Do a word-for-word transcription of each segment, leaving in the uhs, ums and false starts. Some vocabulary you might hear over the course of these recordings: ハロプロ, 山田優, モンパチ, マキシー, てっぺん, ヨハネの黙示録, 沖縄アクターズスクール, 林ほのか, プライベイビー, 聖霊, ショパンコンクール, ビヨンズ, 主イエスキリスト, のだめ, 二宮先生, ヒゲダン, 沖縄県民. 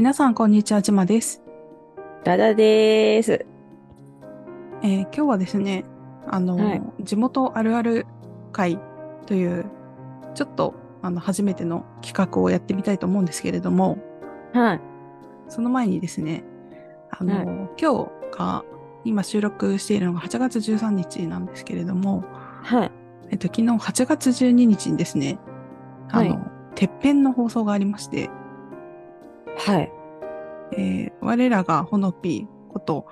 皆さんこんにちは、ちまです。ダダです。えー、今日はですね、あの、はい、地元あるある会というちょっとあの初めての企画をやってみたいと思うんですけれども、はい、その前にですね、あの、はい、今日が今収録しているのがはちがつじゅうさんにちなんですけれども、はい、えっと、昨日はちがつじゅうににちにですね、あの、はい、てっぺんの放送がありまして、はい、えー、我らがほのぴーこと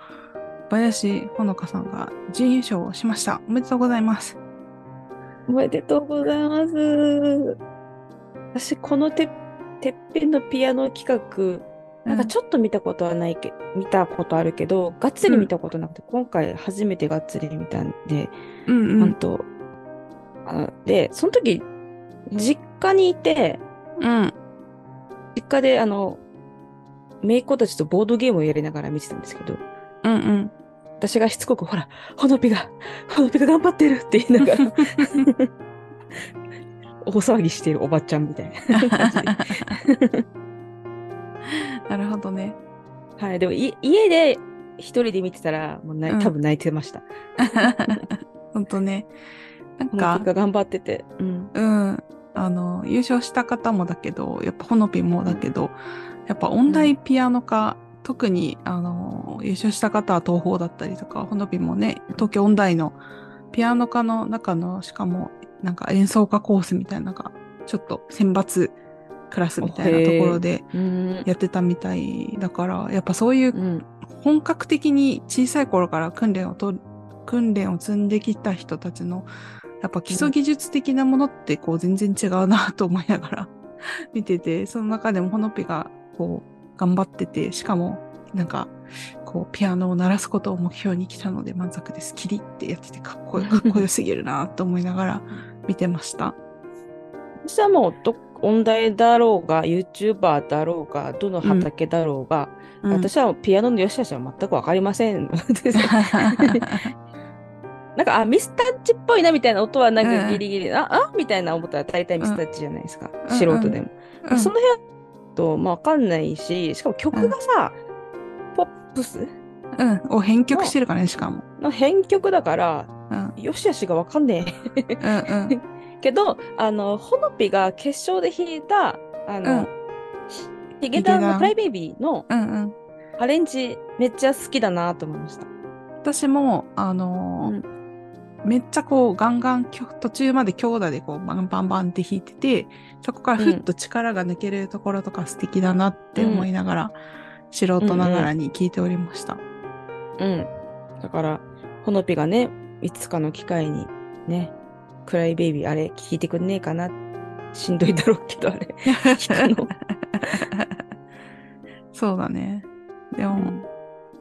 林ほのかさんが準優勝しました。おめでとうございます。おめでとうございます。私この て, てっぺんのピアノ企画、うん、なんかちょっと見たことはないけ見たことあるけど、がっつり見たことなくて、うん、今回初めてがっつり見たんで、うんうん、なんとあでその時実家にいて、うん、実家であの姪っ子たちとボードゲームをやりながら見てたんですけど、うんうん、私がしつこくほらほのぴがほのぴが頑張ってるって言いながら大騒ぎしてるおばちゃんみたいな感じでなるほどね。はい。でもい家で一人で見てたらもう、うん、多分泣いてました本当ね、なんかほのぴが頑張ってて、うん、うん、あの優勝した方もだけど、やっぱほのぴもだけど、うん、やっぱ音大ピアノ科、うん、特にあの優勝した方は東宝だったりとか、ほのぴもね、東京音大のピアノ科の中の、しかもなんか演奏家コースみたいなのがちょっと選抜クラスみたいなところでやってたみたいだから、うん、やっぱそういう本格的に小さい頃から訓練をと訓練を積んできた人たちのやっぱ基礎技術的なものってこう全然違うなと思いながら見てて、その中でもほのぴがこう頑張ってて、しかもなんかこうピアノを鳴らすことを目標に来たので満足です、キリってやってて、かっこよかっこよすぎるなと思いながら見てました私はもうど音大だろうが YouTuber だろうがどの畑だろうが、うん、私はピアノの良し悪しは全く分かりませんなんかあミスタッチっぽいなみたいな音はなんかギリギリ、うん、ああみたいな思ったら大体ミスタッチじゃないですか、うん、素人でも、うんうん、その辺はとまあ、分かんないし、しかも曲がさ、うん、ポップス、うん、を編曲してるからね、しかもの編曲だから、うん、よしあしが分かんねえうん、うん、けどあのほのぴが決勝で弾いたあの、うん、ヒゲダンのプライベイビーのアレンジめっちゃ好きだなと思いました。私もあのーうん、めっちゃこうガンガン途中まで強打でこうバンバンバンって弾いてて、そこからふっと力が抜けるところとか素敵だなって思いながら、うん、素人ながらに聞いておりました。うん、うん、だからほのぴがね、いつかの機会にね、クライベイビーあれ聞いてくんねえかな、しんどいだろうけどあれ聞くのそうだね。でも、うん、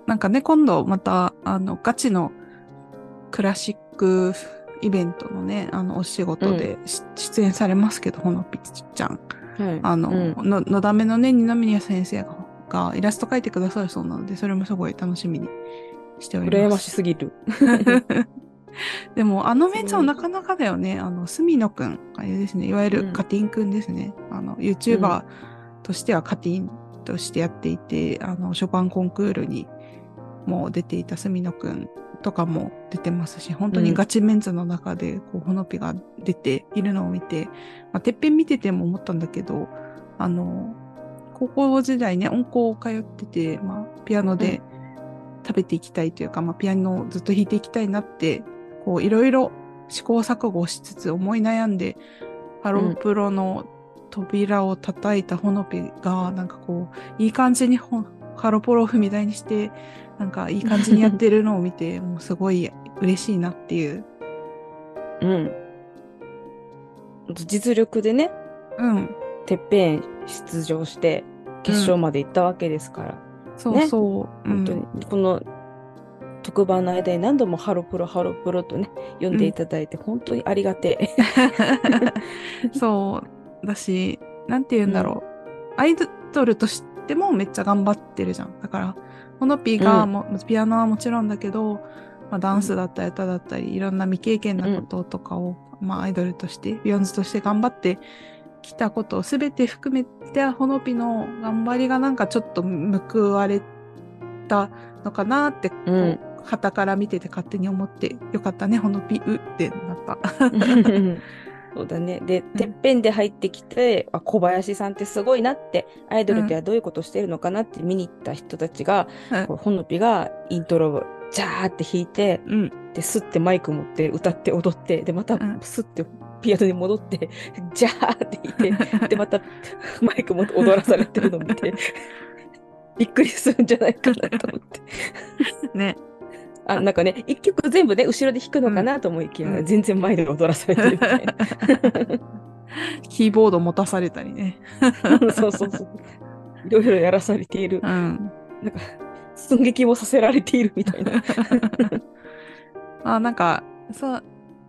なんかね、今度また、あの、ガチのクラシックイベントのね、あの、お仕事で、うん、出演されますけど、ほのぴちゃん。はい、あの、うん、の, のだめのね、二宮先生が、がイラスト描いてくださるそうなので、それもすごい楽しみにしております。羨ましすぎる。でも、あのメンツもなかなかだよね。あの、すみのくん、あれですね、いわゆるカティンくんですね。うん、あの、YouTuber としてはカティンとしてやっていて、あの、ショパンコンクールに、もう出ていたすみのくんとかも出てますし、本当にガチメンズの中でこうほのぴが出ているのを見て、まあ、てっぺん見てても思ったんだけど、あの高校時代ね、音高を通ってて、まあ、ピアノで食べていきたいというか、まあ、ピアノをずっと弾いていきたいなってこういろいろ試行錯誤しつつ思い悩んでハロープロの扉を叩いたほのぴが、なんかこういい感じにほハロプロを踏み台にしてなんかいい感じにやってるのを見てもうすごい嬉しいなっていう、うん、実力でね、うん、てっぺん出場して決勝まで行ったわけですから、うん、そうそう、ね、うん、本当にこの特番の間に何度もハロプロハロプロとね呼んでいただいて、うん、本当にありがてえそうだし、なんて言うんだろう、うん、アイドルとしてもめっちゃ頑張ってるじゃん。だからほのぴがも、うん、ピアノはもちろんだけど、まあ、ダンスだったり歌だったりいろんな未経験なこととかを、うん、まあ、アイドルとしてビヨンズとして頑張ってきたことすべて含めてほのぴの頑張りがなんかちょっと報われたのかなって、うん、傍から見てて勝手に思って、よかったねほのぴうってなったそうだね。で、うん、てっぺんで入ってきて、あ、小林さんってすごいなって、アイドルってはどういうことしてるのかなって見に行った人たちが、うん、ほのぴがイントロをジャーって弾いて、うん、でスッてマイク持って歌って踊って、でまたスッてピアノに戻って、うん、ジャーって弾いて、でまたマイク持って踊らされてるのを見てびっくりするんじゃないかなと思ってね。あ、なんかね、一曲全部ね後ろで弾くのかなと思いきや、うん、全然前で踊らされてるみたいなキーボード持たされたりねそうそうそう、いろいろやらされている、うん、なんか寸劇もさせられているみたいなあ、なんかそう、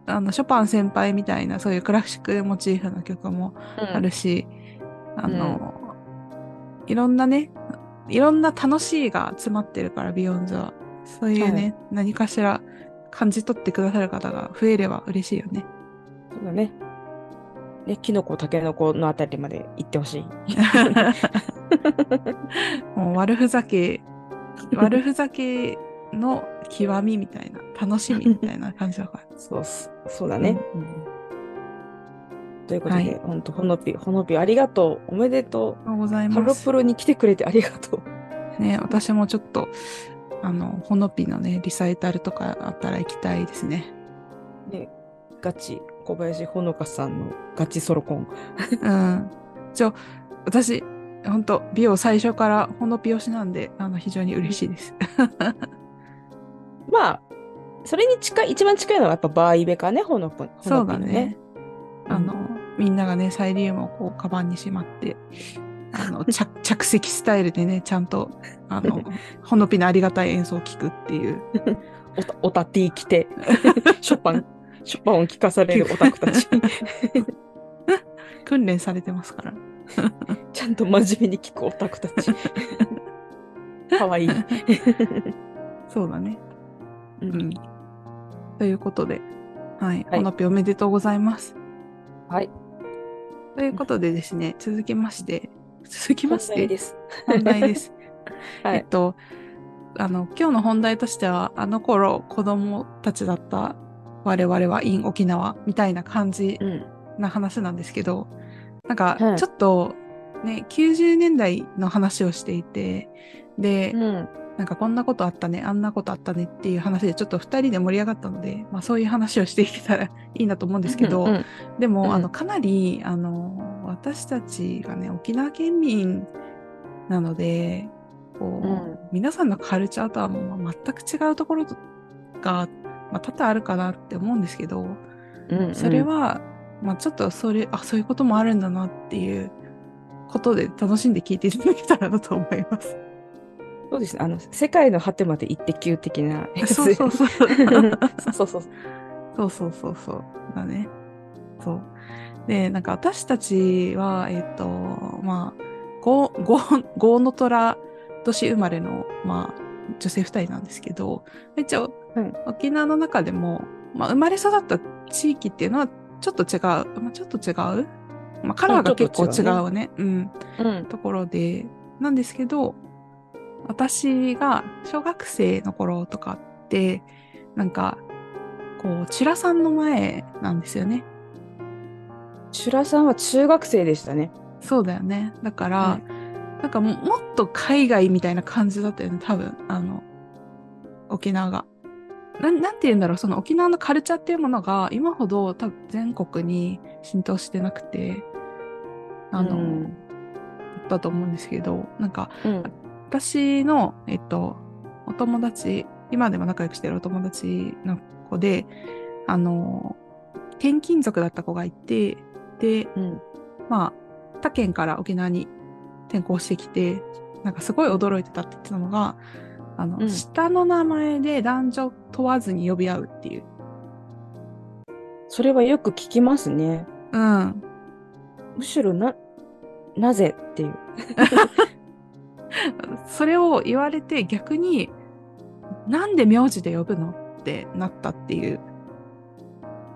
あのショパン先輩みたいなそういうクラシックモチーフの曲もあるし、うん、あの、うん、いろんなね、いろんな楽しいが詰まってるから、ビヨンズはそういうね、はい、何かしら感じ取ってくださる方が増えれば嬉しいよね。そうだね。で、キノコ、タケノコのあたりまで行ってほしい。もう悪ふざけ、悪ふざけの極みみたいな、楽しみみたいな感じだから。そう、そうだね。うん、ということで、はい、ほんとほのぴ、ほのぴありがとう、おめでとう。ございます。ハロプロに来てくれてありがとう。ね、私もちょっと。あのほのぴのねリサイタルとかあったら行きたいですね。ね、ガチ小林ほのかさんのガチソロコン。うん。ちょ、私本当美を最初からほのぴ推しなんで、あの非常に嬉しいです。まあそれに近い、一番近いのはやっぱバーイベかね、ほのぴ、ね。そうだね。あの、うん、みんながねサイリウムをこうカバンにしまって。あの 着, 着席スタイルでね、ちゃんとあのほのぴのありがたい演奏を聴くっていうおたてぃ来てショパンショパンを聴かされるオタクたち訓練されてますからちゃんと真面目に聴くオタクたちかわいいそうだね、うん、うん、ということで、はい、はい、ほのぴおめでとうございます。はい、ということでですね、続きまして、続きまして本題です。本題です、はい、えっとあの今日の本題としては、あの頃子供たちだった我々は in 沖縄みたいな感じな話なんですけど、うん、なんかちょっとね、きゅうじゅうねんだいの話をしていて、で、うん、なんかこんなことあったね、あんなことあったねっていう話でちょっとふたりで盛り上がったので、まあ、そういう話をしていけたらいいなと思うんですけど、うんうん、でも、うん、あのかなりあの私たちがね沖縄県民なのでこう、うん、皆さんのカルチャーとはもう全く違うところが、まあ、多々あるかなって思うんですけど、うんうん、それは、まあ、ちょっとそれ、あ、そういうこともあるんだなっていうことで楽しんで聞いていただけたらなと思います。そうですね、あの世界の果てまでイッテ Q 的なやつそうそうそうそうそうそうそうそうそうだね。そうで、なんか私たちは、えっと、まあ、ゴーの虎年生まれの、まあ、女性ふたりなんですけど、一応、うん、沖縄の中でも、まあ、生まれ育った地域っていうのはちょっと違う、まあ、ちょっと違う、まあ、カラーが結構違うね、うん、うん、ところで、なんですけど、私が小学生の頃とかって、なんか、こう、チラさんの前なんですよね。チュラさんは中学生でしたね。そうだよね。だから、うん、なんかもっと海外みたいな感じだったよね、多分、あの、沖縄が。な, なんて言うんだろう、その沖縄のカルチャーっていうものが、今ほど多分全国に浸透してなくて、あの、うん、だと思うんですけど、なんか、うん、私の、えっと、お友達、今でも仲良くしてるお友達の子で、あの、転勤族だった子がいて、で、うん、まあ他県から沖縄に転校してきて、なんかすごい驚いてたって言ってたのが、あの、うん、下の名前で男女問わずに呼び合うっていう。それはよく聞きますね。うん。むしろな、なぜっていう。それを言われて逆に、なんで名字で呼ぶのってなったっていう。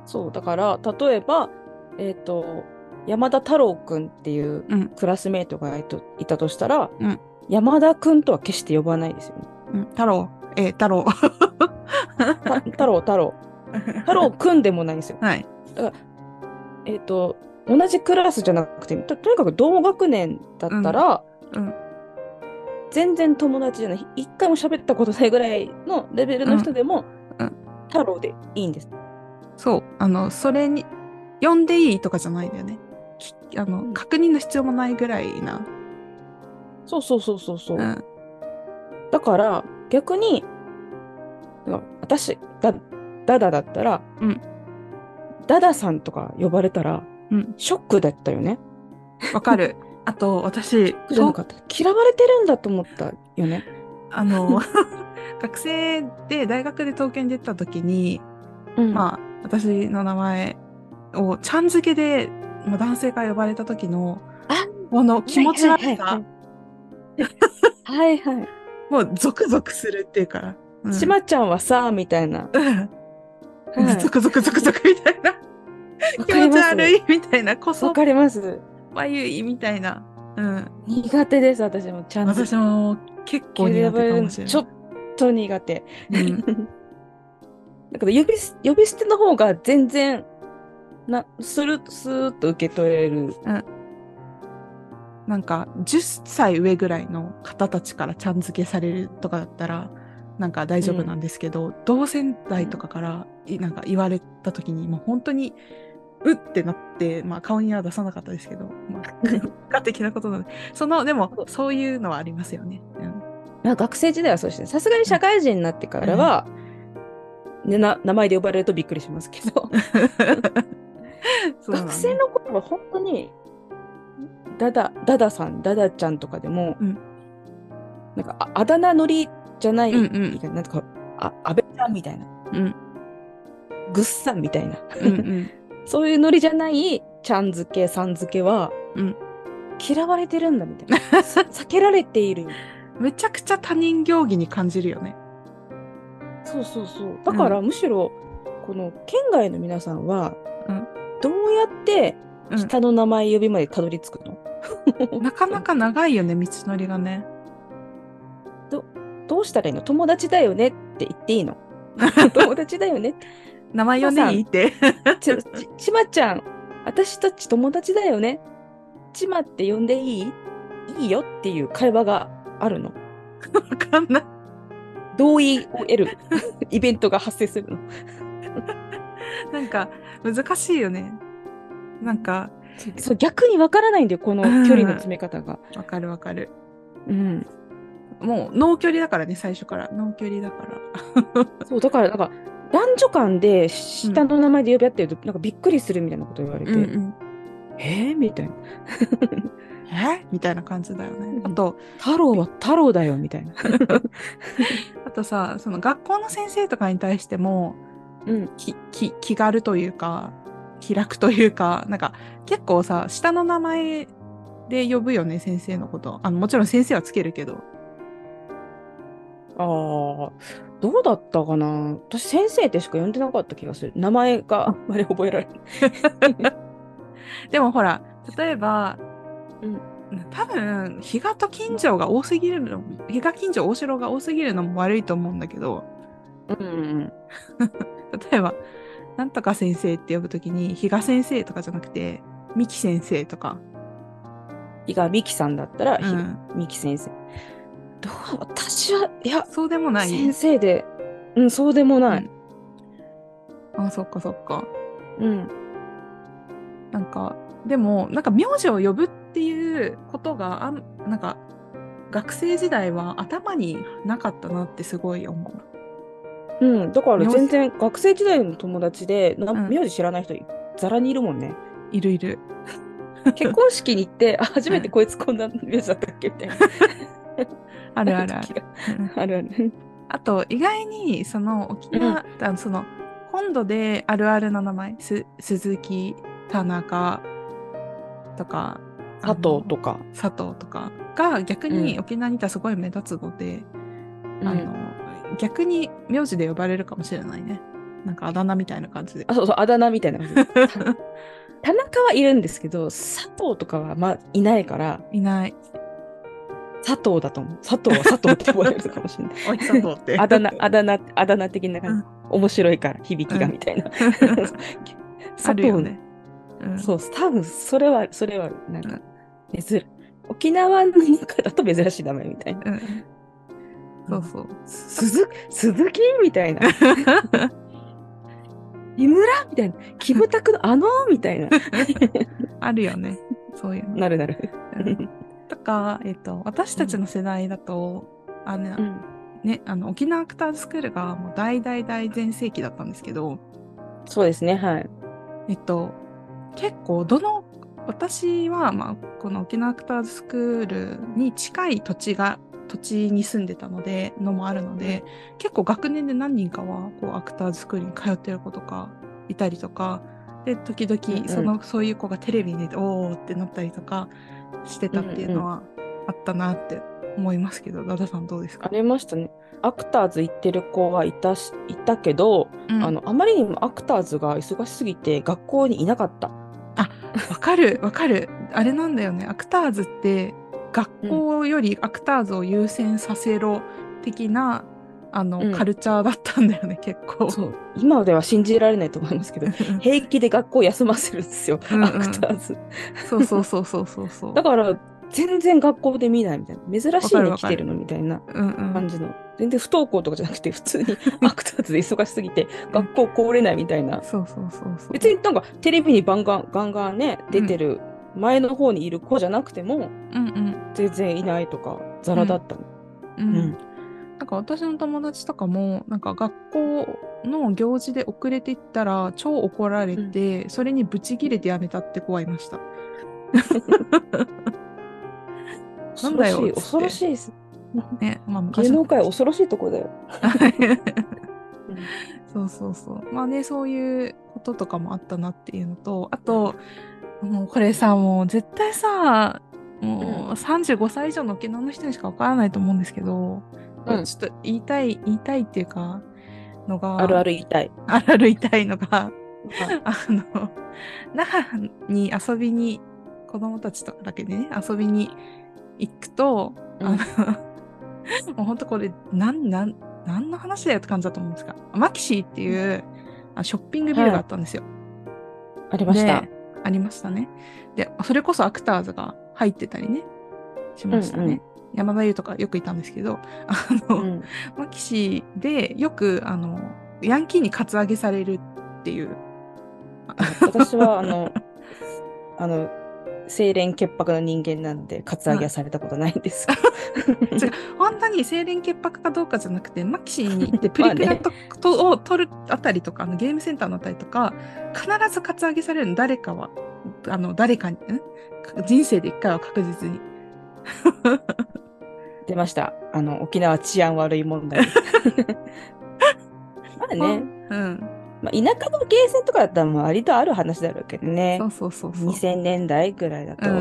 そうだから、例えばえっ、ー、と山田太郎くんっていうクラスメートがいたとしたら、うん、山田くんとは決して呼ばないですよね。うん、太郎、えー、太郎太郎太郎太郎くんでもないんですよ。はい。だからえっ、ー、と同じクラスじゃなくて と, とにかく同学年だったら、うんうん、全然友達じゃない一回も喋ったことないぐらいのレベルの人でも、うんうん、太郎でいいんです。そうあのそれに呼んでいいとかじゃないんだよね。あの、うん、確認の必要もないぐらいな。そうそうそうそうそう。うん、だから逆に私だダダだったら、うん、ダダさんとか呼ばれたら、うん、ショックだったよね。わかる。あと私嫌われてるんだと思ったよね。あの学生で大学で東京に出た時に、うん、まあ私の名前をちゃん付けで男性から呼ばれた時のこの気持ち悪さ、はいはい、もうゾクゾクするっていうか、うん、しまちゃんはさみたいな、うんはい、ゾクゾクゾクゾクみたいな気持ち悪いみたいなこそわかりますわゆいみたいな、うん、苦手です私もちゃん付け私も結構苦手かもしれないちょっと苦手、うん、だから呼び呼び捨ての方が全然なスルッスーッと受け取れる、うん、なんかじゅっさい上ぐらいの方たちからちゃん付けされるとかだったらなんか大丈夫なんですけど、うん、同世代とかからなんか言われた時にもう本当にうってなって、まあ、顔には出さなかったですけど、まあ、的なことなのでそのでもそういうのはありますよね、うんまあ、学生時代はそうですねさすがに社会人になってからは、うんね、な名前で呼ばれるとびっくりしますけどそうなんです。学生の頃は本当にダダ、ダダさんダダちゃんとかでも、うん、なんか あ, あだ名乗りじゃないみたいな、うんうん、なんかあ安倍さんみたいな、うん、ぐっさんみたいな、うんうん、そういうノリじゃないちゃん付けさん付けは、うん、嫌われてるんだみたいな避けられているめちゃくちゃ他人行儀に感じるよね。そうそうそうだからむしろ、うん、この県外の皆さんはどうやって下の名前呼びまでたどり着くの、うん、なかなか長いよね道のりがね。ど、どうしたらいいの友達だよねって言っていいの友達だよね名前呼んでいいってち, ち, ちまちゃん私たち友達だよねちまって呼んでいいいいよっていう会話があるのわかんない同意を得るイベントが発生するのなんか難しいよね。なんかそう逆にわからないんだよこの距離の詰め方が。わかるわかる。うん。もう脳距離だからね最初から脳距離だから。そうだからなんか男女間で下の名前で呼び合ってると、うん、なんかびっくりするみたいなこと言われて、うんうん、えー、みたいな。えみたいな感じだよね。あと太郎は太郎だよみたいな。あとさその学校の先生とかに対しても。うん、きき気軽というか気楽というかなんか結構さ下の名前で呼ぶよね先生のことあのもちろん先生はつけるけどあどうだったかな私先生ってしか呼んでなかった気がする名前があんまり覚えられないでもほら例えば、うん、多分比嘉と近所が多すぎるの比嘉近所大城が多すぎるのも悪いと思うんだけどうんうん例えばなんとか先生って呼ぶときに比嘉先生とかじゃなくて美希先生とか比嘉美希さんだったら、うん、美希先生どう私はいやそうでもない先生でうんそうでもない、うん、あそっかそっかうんなんかでもなんか名字を呼ぶっていうことがあなんか学生時代は頭になかったなってすごい思う。うん、だから全然学生時代の友達で名字知らない人ざらにいるもんね、うん、いるいる結婚式に行って初めてこいつこんな名字だったっけみたいなあるあるあるあるあるあと意外にその沖縄、うん、あのその本土であるあるの名前す鈴木田中とか佐藤とか佐藤とかが逆に沖縄にいたらすごい目立つ語で、うん、あの、うん逆に名字で呼ばれるかもしれないね。なんかあだ名みたいな感じで。あ、そうそう、あだ名みたいな感じで。田中はいるんですけど、佐藤とかはまあいないから。いない。佐藤だと思う。佐藤は佐藤って思われるかもしれない。おい佐藤って。あだ名、あだ名、あだ名的な感じ。うん、面白いから、響きがみたいな。うん、佐藤ね、うん。そう、多分それは、それは、なんか、珍、うん、沖縄の中だと珍しい名前みたいな。うん、そうそう、鈴鈴木みたいな、井村みたいな、キムタクのあのみたいなあるよね、そういうの。なるなるとか、えっと、私たちの世代だと、うん、あの、うん、ね、あの沖縄アクターズスクールがもう大大大全盛期だったんですけど、そうですね、はい、えっと結構どの私は、まあ、この沖縄アクターズスクールに近い土地が土地に住んでたのでのもあるので、結構学年で何人かはこうアクターズスクールに通ってる子とかいたりとかで、時々その、うんうん、そういう子がテレビに出ておーってなったりとかしてたっていうのはあったなって思いますけど、ダダ、うんうん、さんどうですか？ありましたね。アクターズ行ってる子はいたし、いたけど、うん、あのあまりにもアクターズが忙しすぎて学校にいなかった。あ、わかるわかる。あれなんだよね、アクターズって学校よりアクターズを優先させろ的な、うん、あの、うん、カルチャーだったんだよね、結構。そう。今では信じられないと思いますけど、平気で学校休ませるんですよ、うんうん、アクターズ。そうそうそうそうそうそう。だから、全然学校で見ないみたいな。珍しいの来てるのみたいな感じの。うんうん、全然不登校とかじゃなくて、普通にアクターズで忙しすぎて、学校来れないみたいな。そうそうそうそう。別になんかテレビにバンガン、ガンガンね、出てる、うん、前の方にいる子じゃなくても、うんうん、全然いないとかザラだったの、うんうん、なんか私の友達とかもなんか学校の行事で遅れていったら超怒られて、うん、それにブチ切れてやめたって子はいましたなんだよっつって、恐ろしいです、ね、まあ、昔芸能界恐ろしいとこだよそうそうそう、まあね、そういうこととかもあったなっていうのと、あと、うん、もうこれさ、もう絶対さ、もうさんじゅうごさい以上の沖縄の人にしかわからないと思うんですけど、うん、ちょっと言いたい言いたいっていうかのが、あるある言いたいあるある言いたいのが、あの那覇に遊びに、子供たちとだけでね遊びに行くと、うん、あのもう本当これなんなん何の話だよって感じだと思うんですが、マキシーっていう、うん、ショッピングビルがあったんですよ。はい、ありました。ありましたね。で、それこそアクターズが入ってたりね、しましたね。うんうん、山田優とかよくいたんですけど、あの、うん、マキシーでよく、あの、ヤンキーにカツアゲされるっていう。私は、あの、あの、清廉潔白な人間なんで、カツアゲはされたことないんですけど。違う、本当に清廉潔白かどうかじゃなくて、マキシーに行ってプリペラと、まあね、とを取るあたりとか、あのゲームセンターのあたりとか、必ずカツアゲされるの、誰かは、あの、誰かに、人生で一回は確実に。出ました。あの、沖縄治安悪い問題。まあね。うん。まあ、田舎のゲーセンとかだったらもう割とある話だろうけどね。そうそうそうそう。にせんねんだいぐらいだと。うんう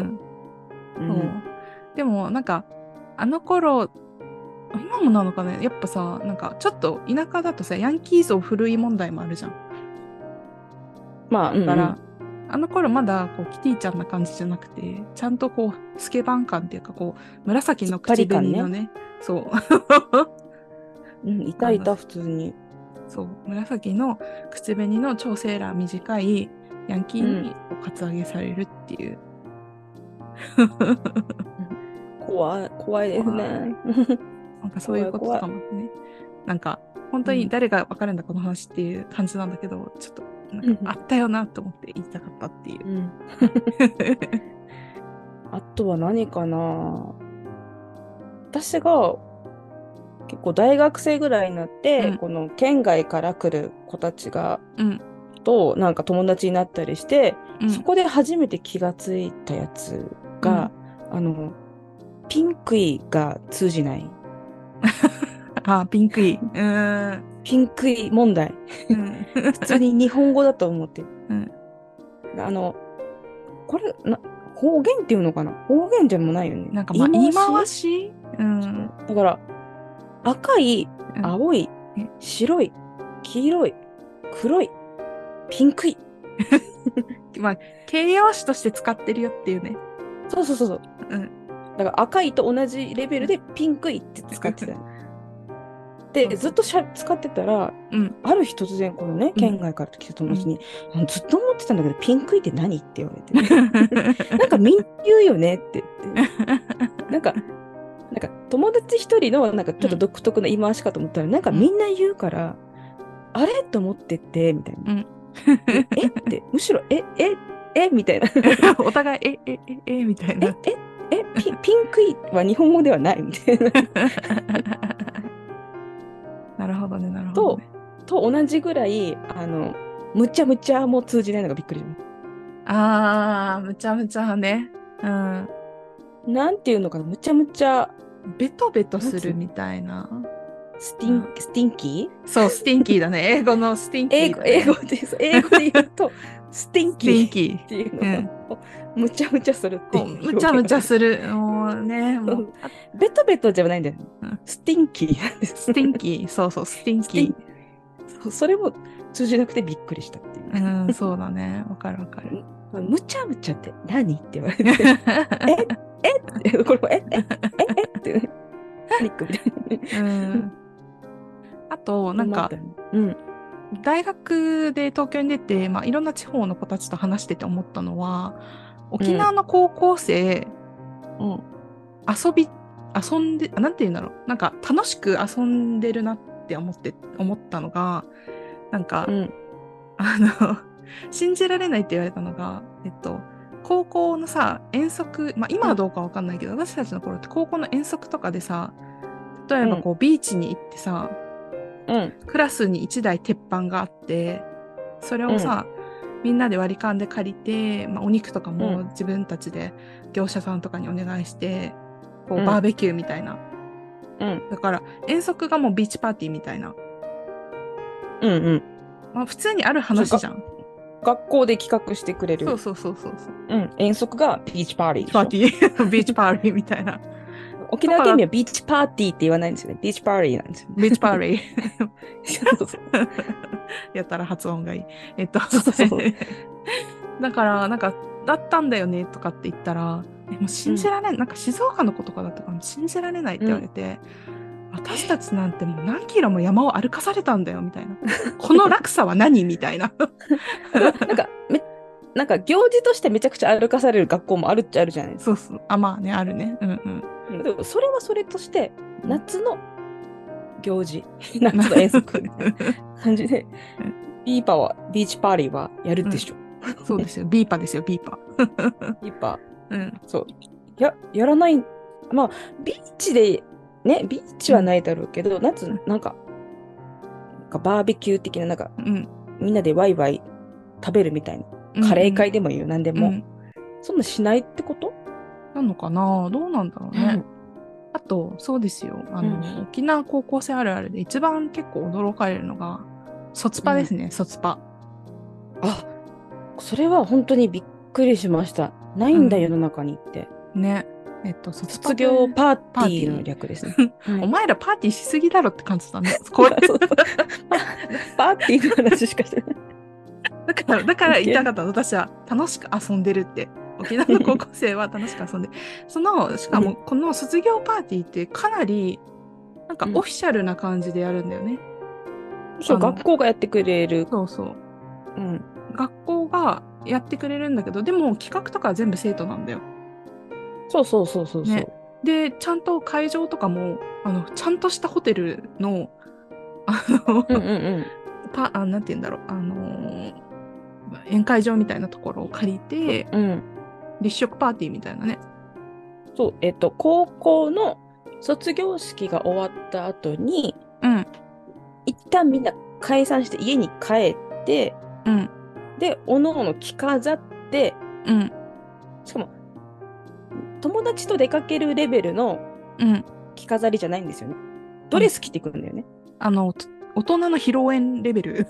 ん、そうでもなんかあの頃、今もなのかね、やっぱさ、なんかちょっと田舎だとさ、ヤンキー像古い問題もあるじゃん。まあだから、うんうん、あの頃まだこうキティちゃんな感じじゃなくて、ちゃんとこうスケバン感っていうか、こう紫の口紅の ね, ねそう、うん、いたいた普通に。そう、紫の口紅の超セーラー短いヤンキーにカツアゲされるっていう、うん、怖い怖いですね。なんかそういうことかもね。なんか本当に誰が分かるんだこの話っていう感じなんだけど、うん、ちょっとなんかあったよなと思って言いたかったっていう、うん、あとは何かな、私が結構大学生ぐらいになって、うん、この県外から来る子たちが、うん、となんか友達になったりして、うん、そこで初めて気がついたやつが、うん、あのピンクイが通じないあ、ピンクイ、うーん、ピンクイ問題、うん、普通に日本語だと思って、うん、あのこれな方言っていうのかな、方言でもないよね、なんか、まあ、言い回し、うん、だから赤い、青い、うん、白い、黄色い、黒い、ピンクいまあ形容詞として使ってるよっていうね。そうそうそうそう、うん、だから赤いと同じレベルでピンクいって使ってたで、うん、ずっとしゃ使ってたら、うん、ある日突然このね県外から来た友達に、うん、ずっと思ってたんだけどピンクいって何って言われて、ね、なんかみんな言うよねって言ってなんかなんか友達一人のなんかちょっと独特の言い回しかと思ったら、うん、なんかみんな言うから、うん、あれと思っててみたいな、うん、え, えってむしろえええみたいなお互いええええみたいなえええ ピ, ピンクいは日本語ではないみたいななるほどね、なるほどね。と、と同じぐらいあのむちゃむちゃも通じないのがびっくりします。あーむちゃむちゃね、うん、なんていうのかな、むちゃむちゃベトベトするみたいな。スティン、うん、スティンキー？そう、スティンキーだね。英語のスティンキーだね。英語、英語です。英語で言うとスティンキーっていうのが、うん、むちゃむちゃするっていう。むちゃむちゃする。もうね、もうベトベトじゃないんだよ、うん。スティンキーなんです。スティンキー、そうそう、スティンキー。そう、それも通じなくてびっくりしたっていう。うん、そうだね。わかるわかる。むちゃむちゃって何って言われて、ええってこれもええええってね、クリックみたいな。うん。あとなんか、うん、大学で東京に出て、まあ、いろんな地方の子たちと話してて思ったのは、沖縄の高校生、うん、遊び遊んでなんていうんだろう、なんか楽しく遊んでるなって思って思ったのがなんか、うん、あの信じられないって言われたのが、えっと高校のさ遠足、まあ、今はどうかわかんないけど、うん、私たちの頃って高校の遠足とかでさ、例えばこう、うん、ビーチに行ってさ。うん、クラスにいちだい鉄板があって、それをさ、うん、みんなで割り勘で借りて、まあ、お肉とかも自分たちで業者さんとかにお願いして、うん、こうバーベキューみたいな、うん、だから遠足がもうビーチパーティーみたいな、うんうん、まあ、普通にある話じゃん。学校で企画してくれる。そうそうそうそうそう、うん、遠足がビーチパーティーパーティービーチパーティーみたいな。沖縄県民はビーチパーティーって言わないんですよね。ビーチパーティーなんですよ、ね。ビーチパーティー。そうそうやったら発音がいい。えっと、そうそうそうだから、なんか、だったんだよねとかって言ったら、えもう信じられない、うん、なんか静岡の子とかだったから信じられないって言われて、うん、私たちなんてもう何キロも山を歩かされたんだよみたいな。この落差は何みたいな。なんかめなんか行事としてめちゃくちゃ歩かされる学校もあるっちゃあるじゃないですか。そうそう。あ、まあね、あるね。うんうん。でもそれはそれとして夏の行事、うん、夏の遠足みたいな感じでビーパーはビーチパーリーはやるでしょ、うん、そうですよ。ビーパーですよ。ビーパービーパー、うん、そうややらない。まあビーチでね、ビーチはないだろうけど、うん、夏なんか、なんかバーベキュー的ななんか、うん、みんなでワイワイ食べるみたいな、うん、カレー会でも言う何でも、うん、そんなしないってことなのかな。どうなんだろうね、うん、あとそうですよ、あの、うん、沖縄高校生あるあるで一番結構驚かれるのが卒パですね、うん、卒パ。あ、それは本当にびっくりしました。ないんだ世の中にって、うん、ねえっと卒パ、卒業パーティーの略ですね。お前らパーティーしすぎだろって感じだね。こうやってパーティーの話しかしてないだから、だから言いたかったの、私は楽しく遊んでるって。沖縄の高校生は楽しく遊んでそのしかもこの卒業パーティーってかなりなんかオフィシャルな感じでやるんだよね、うん、そう、学校がやってくれる。そうそう、うん、学校がやってくれるんだけど、でも企画とかは全部生徒なんだよ。そうそうそうそうそう、ね、でちゃんと会場とかもあのちゃんとしたホテルのあの、うんうんうん、パあなんて言うんだろう、あの宴会場みたいなところを借りて、うん、立食パーティーみたいなね。そう、えっと高校の卒業式が終わった後に、うん、一旦みんな解散して家に帰って、うん、でおのおの着飾って、うん、しかも友達と出かけるレベルの着飾りじゃないんですよね、うん、ドレス着てくるんだよね、うん、あの大人の披露宴レベル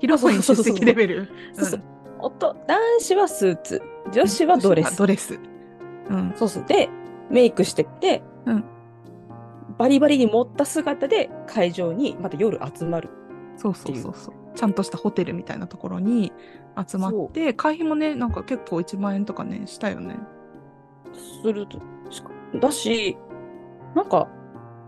披露宴出席レベル。男子はスーツ、女子はドレス、ドレス、うん、そうそう。でメイクしてって、うん、バリバリに盛った姿で会場にまた夜集まるっていう。そうそうそうそう。ちゃんとしたホテルみたいなところに集まって、会費もねなんか結構いちまんえんとかねしたよね。するとだし、なんか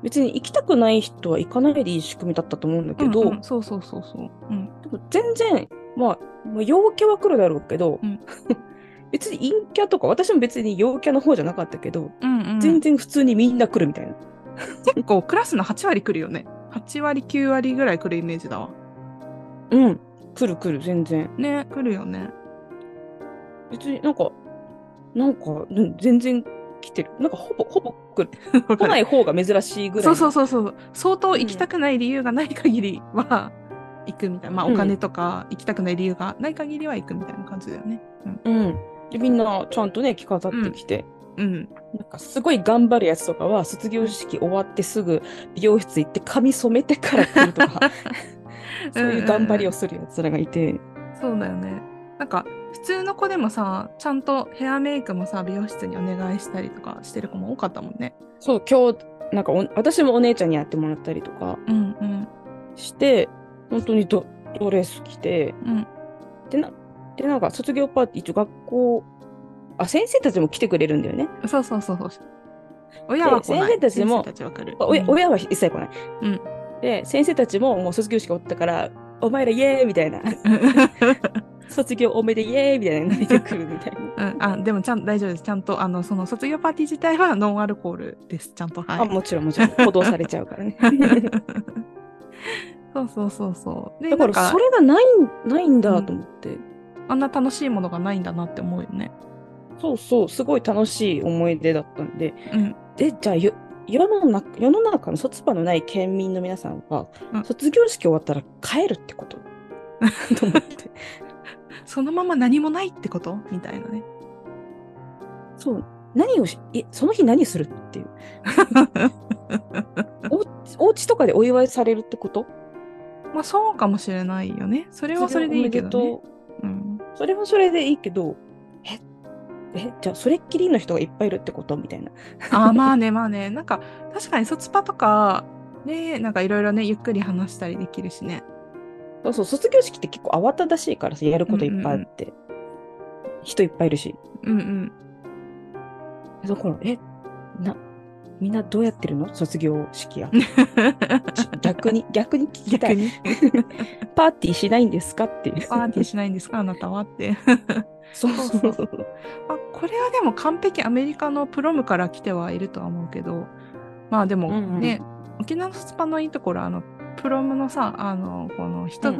別に行きたくない人は行かないでいい仕組みだったと思うんだけど、うんうん、そうそうそうそう、うん、でも全然、まあ、まあ陽キャは来るだろうけど、うん、別に陰キャとか、私も別に陽キャの方じゃなかったけど、うんうん、全然普通にみんな来るみたいな。結構クラスのはちわり来るよね。はちわりきゅうわりぐらい来るイメージだわ。うん、来る来る全然ね、来るよね。別になんかなんか全然来てる、なんかほぼほぼ来る来ない方が珍しいぐらい。そうそうそうそう、相当行きたくない理由がない限りは行くみたいな、うん、まあお金とか行きたくない理由がない限りは行くみたいな感じだよね。うん、うん、でみんなちゃんとね着飾ってきて、うんうん、なんかすごい頑張るやつとかは卒業式終わってすぐ美容室行って髪染めてから来るとかそういう頑張りをするやつらがいて、うんうん、そうだよね。なんか普通の子でもさ、ちゃんとヘアメイクもさ美容室にお願いしたりとかしてる子も多かったもんね。そう今日なんか私もお姉ちゃんにやってもらったりとかして、うんうん、本当に ド, ドレス着て、うん、で, なでなんか卒業パーティー、一応学校あ先生たちも来てくれるんだよね。そうそうそうそう、親は来ない、先生たちもたち来る、うん、親は一切来ない、うん、で先生たちももう卒業式終わったからお前らイエーイみたいな卒業おめでイエーイみたいなのに出てくるみたいな、うん、あでもちゃん大丈夫です。ちゃんとあのその卒業パーティー自体はノンアルコールです。ちゃんと、はい、あもちろんもちろん補導されちゃうからねそうそうそうそう、でだからそれがないないんだと思って、うん、あんな楽しいものがないんだなって思うよね。そうそう、すごい楽しい思い出だったんで、うん、でじゃあよ世の中、世の中の卒パのない県民の皆さんは、うん、卒業式終わったら帰るってことと思ってそのまま何もないってことみたいなね。そう何をしえその日何するっていうお, お家とかでお祝いされるってこと、まあそうかもしれないよね。それはそれでいいけどね、うん、それはそれでいいけど、ええじゃあそれっきりの人がいっぱいいるってことみたいなあまあねまあね、なんか確かに卒パとかね、なんかいろいろねゆっくり話したりできるしね。そうそう、卒業式って結構慌ただしいからさ、やることいっぱいあって、うんうん、人いっぱいいるし、うんうん、だからえなみんなどうやってるの卒業式や逆に逆に聞きたいパーティーしないんですかっていうパーティーしないんですかあなたはってそうそうそうあこれはでも完璧アメリカのプロムから来てはいるとは思うけど、まあでもね、うんうん、沖縄の卒パのいいところ、あのプロムのさ、あのこの人、うん、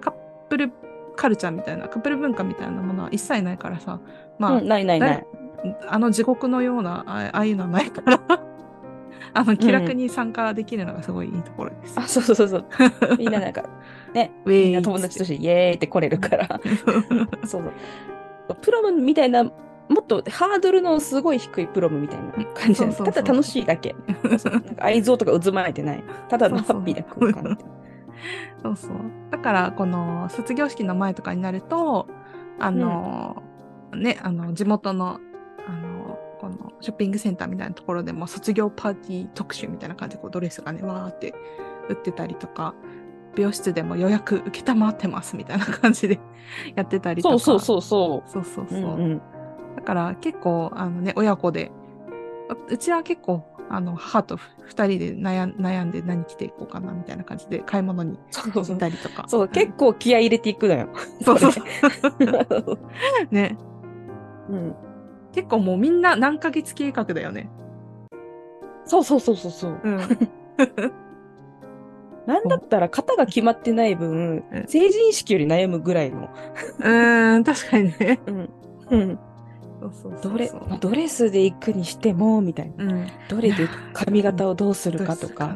カップルカルチャーみたいな、カップル文化みたいなものは一切ないからさ、まあ、うん、ないないない、あの地獄のようなああいうのはないからあの気楽に参加できるのがすごいいいところです、うん、あそうそうそうそうみんななんかねみんな友達としてイエーイって来れるからそうそうプロムみたいな、もっとハードルのすごい低いプロムみたいな感じなんです。ただ楽しいだけそうなんか愛憎とか渦巻いてない、ただのハッピーな空間みたいなそうそうだからこの卒業式の前とかになるとあの、うん、ねあの地元のあのこのショッピングセンターみたいなところでも卒業パーティー特集みたいな感じでこうドレスがねわーって売ってたりとか、美容室でも予約受けたまってますみたいな感じでやってたりとか、そうそうそうそうそうそうそう、うんうん、だから結構あのね親子で、うちは結構あの母とふたりで 悩, 悩んで何着ていこうかなみたいな感じで買い物に行ったりとか、そうそうそう、うん、そう結構気合い入れていくのよそうそうそうね、うん、結構もうみんな何ヶ月計画だよね。そうそうそうそうそう、うんなんだったら型が決まってない分、うん、成人式より悩むぐらいのうーん確かにね、うんうん、そうそうそうそう、どれドレスで行くにしてもみたいな、うん、どれで髪型をどうするかとか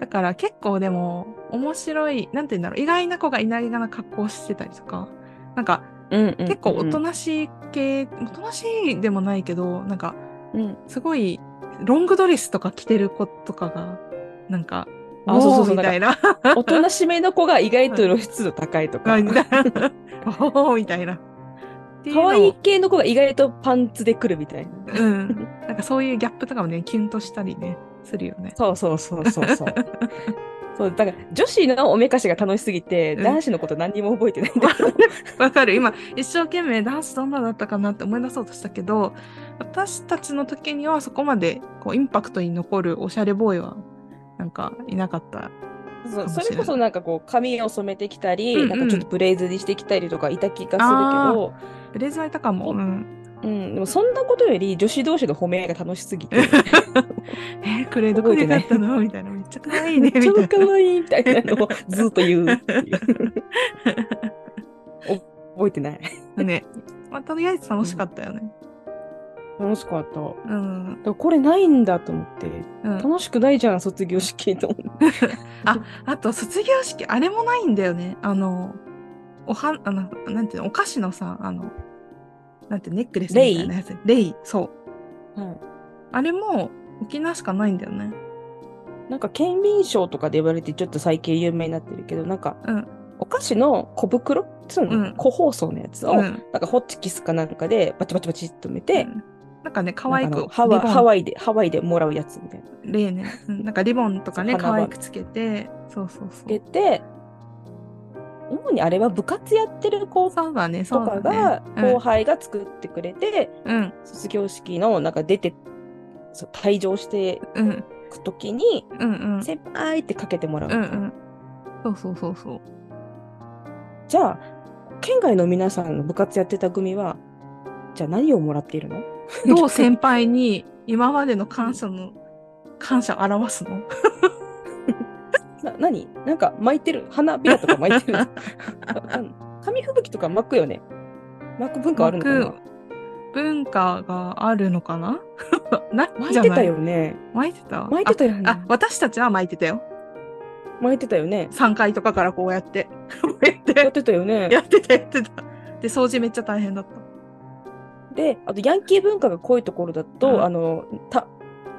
だから結構でも面白い、なんて言うんだろう、意外な子がいないがな格好をしてたりとか、なんか、うんうんうんうん、結構おとなしい系、おとなしいでもないけどなんか、うん、すごいロングドレスとか着てる子とかがなんか、あ、そうそうそうみたいな。おとなしめの子が意外と露出度高いとか。おおみたいな。可愛い系の子が意外とパンツで来るみたいな。うん。なんかそういうギャップとかもね、キュンとしたりね、するよね。そうそうそうそうそう。そうだから女子のおめかしが楽しすぎて、うん、男子のこと何にも覚えてないんだけどわかる。今一生懸命男子どんなだったかなって思い出そうとしたけど、私たちの時にはそこまでこうインパクトに残るおしゃれボーイはなんかいなかった。そうそれこそなんかこう髪を染めてきたり、うんうん、なんかちょっとブレイズにしてきたりとかいた気がするけど、ブレイズはいたかも、うんうん、でもそんなことより女子同士の褒め合いが楽しすぎてえこれどこで買ったのみたいな、めっちゃ可愛いねみたいな、めっちゃ可愛いみたいなのをずっと言うっていう覚えてないね、まあ、とりあえず楽しかったよね、うん、楽しかった、うん、だからこれないんだと思って、うん、楽しくないじゃん卒業式とあ、あと卒業式あれもないんだよね、あのおはあのなんていうの、お菓子のさ、あのなんてネックレスみたいなやつ、レイ、レイそう、うん、あれも沖縄しかないんだよね。なんか県民賞とかで言われてちょっと最近有名になってるけど、なんか、うん、お菓子の小袋つうの、うん、個包装のやつを、うん、なんかホッチキスかなんかでバチバチバチっとめて、うん、なんかね可愛くハワ、ハワイでハワイでもらうやつみたいな。レイね、うん、なんかリボンとかね可愛くつけて、そうそうそうつけて。主にあれは部活やってる子とかが後輩が作ってくれて、うん、卒業式のなんか出て退場してくときに、うんうん、先輩ってかけてもらう、うんうん、そうそうそうそう。じゃあ県外の皆さんの部活やってた組はじゃあ何をもらっているの？どう先輩に今までの感謝の感謝を表すの？な, 何なんか巻いてる、花びらとか巻いてる紙吹雪とか巻くよね、巻く文化あるのかな、文化があるのかなな巻いてたよね、巻いてた巻いてたよね、ああ私たちは巻いてたよ、巻いてたよね、さんがいとかからこうやってこうやってやってたよね、やってたやってたで掃除めっちゃ大変だった。であとヤンキー文化が濃いところだと、うん、あのた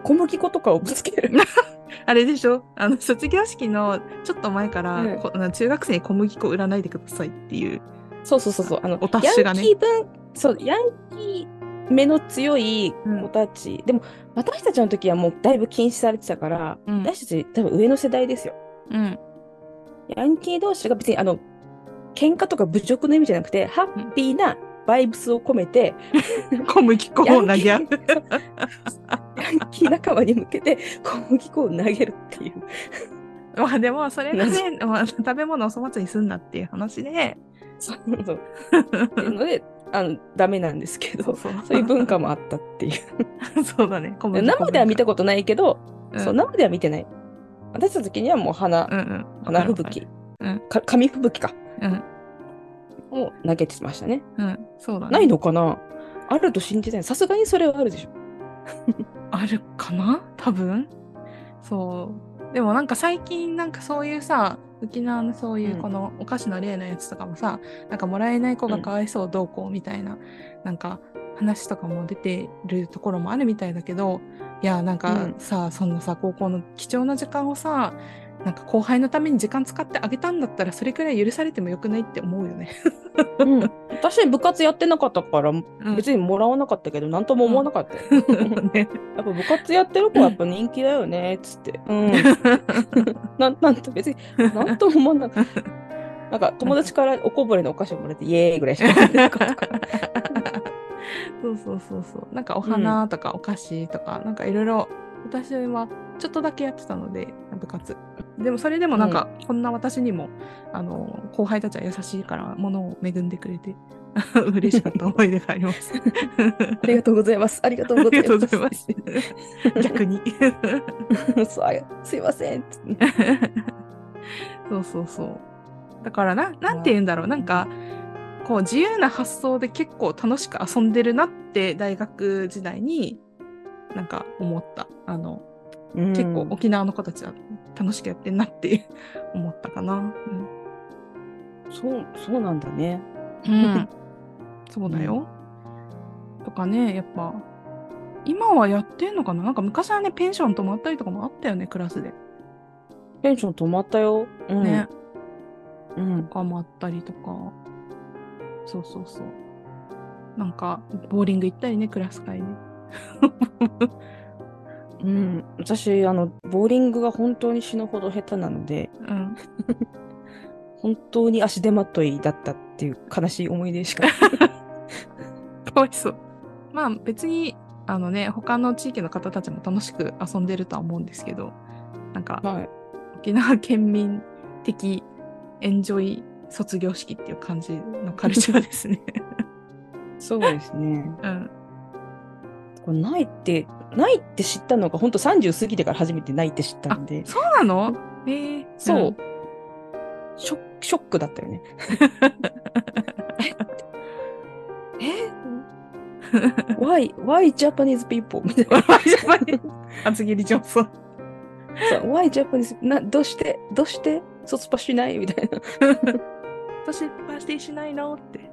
小麦粉とかをぶつけるあれでしょ、あの卒業式のちょっと前から、うん、中学生に小麦粉売らないでくださいっていう、そうそうそうそう、あのお達しがね、ヤンキー分そうヤンキー目の強い子たち、うん、でも私たちの時はもうだいぶ禁止されてたから、うん、私たち多分上の世代ですよ、うん、ヤンキー同士が別にあの喧嘩とか侮辱の意味じゃなくて、うん、ハッピーなバイブスを込めて小麦粉を投げ合うヤンキー仲間に向けて小麦粉を投げるっていうまあでもそれがね、まあ、食べ物を粗末にすんなっていう話でそうそうっていうのであのダメなんですけど、そうそう、そういう文化もあったっていうそうだね、小麦粉生では見たことないけど、うん、そう生では見てない、私たちの時にはもう花、うんうん、花吹雪、うん、紙吹雪か、うんを投げてましたね。うん、そうだね。ないのかな？あると信じたい。さすがにそれはあるでしょ。あるかな？多分。そう。でもなんか最近なんかそういうさ、沖縄のそういうこのお菓子の例のやつとかもさ、うん、なんかもらえない子がかわいそうどうこうみたいな、うん、なんか話とかも出てるところもあるみたいだけど、いやなんかさ、うん、そんなさ高校の貴重な時間をさ。なんか後輩のために時間使ってあげたんだったらそれくらい許されてもよくないって思うよね、うん、私部活やってなかったから別にもらわなかったけど何とも思わなかったよ、うんね、やっぱ部活やってる子はやっぱ人気だよねっつって、うん、な, なんと別に何とも思わなかったなんか友達からおこぼれのお菓子をもらってイエーイぐらいしかやってなかったからそうそうそうそう、なんかお花とかお菓子とか、うん、なんかいろいろ私はちょっとだけやってたので部活でもそれでもなんか、うん、こんな私にもあの後輩たちは優しいから物を恵んでくれて嬉しかった思い出がありますありがとうございます、ありがとうございます逆にすいませんそうそうそう、だから な, なんて言うんだろう、なんかこう自由な発想で結構楽しく遊んでるなって大学時代になんか思った、あの結構沖縄の子たちは楽しくやってんなって思ったかな、うん、そうそうなんだね、うん、そうだよ、うん、とかね、やっぱ今はやってんのかな、なんか昔はねペンション泊まったりとかもあったよね、クラスでペンション泊まったよ、うん、ね、うん、とかもあったりとか、そうそうそう、なんかボーリング行ったりね、クラス会ねうん、私あのボーリングが本当に死ぬほど下手なので、うん、本当に足手まといだったっていう悲しい思い出しかかわいそう。まあ別にあのね他の地域の方たちも楽しく遊んでるとは思うんですけど、なんか、はい、沖縄県民的エンジョイ卒業式っていう感じのカルチャーですねそうですね、うん、これないってないって知ったのが本当さんじゅう過ぎてから初めてないって知ったんで。そうなの？えー、そう、うん、ショ、ショックだったよねえWhy Why Japanese people みたいな厚切りジョンソンWhy Japanese などうしてどうして卒パしないみたいな卒パしてしないのって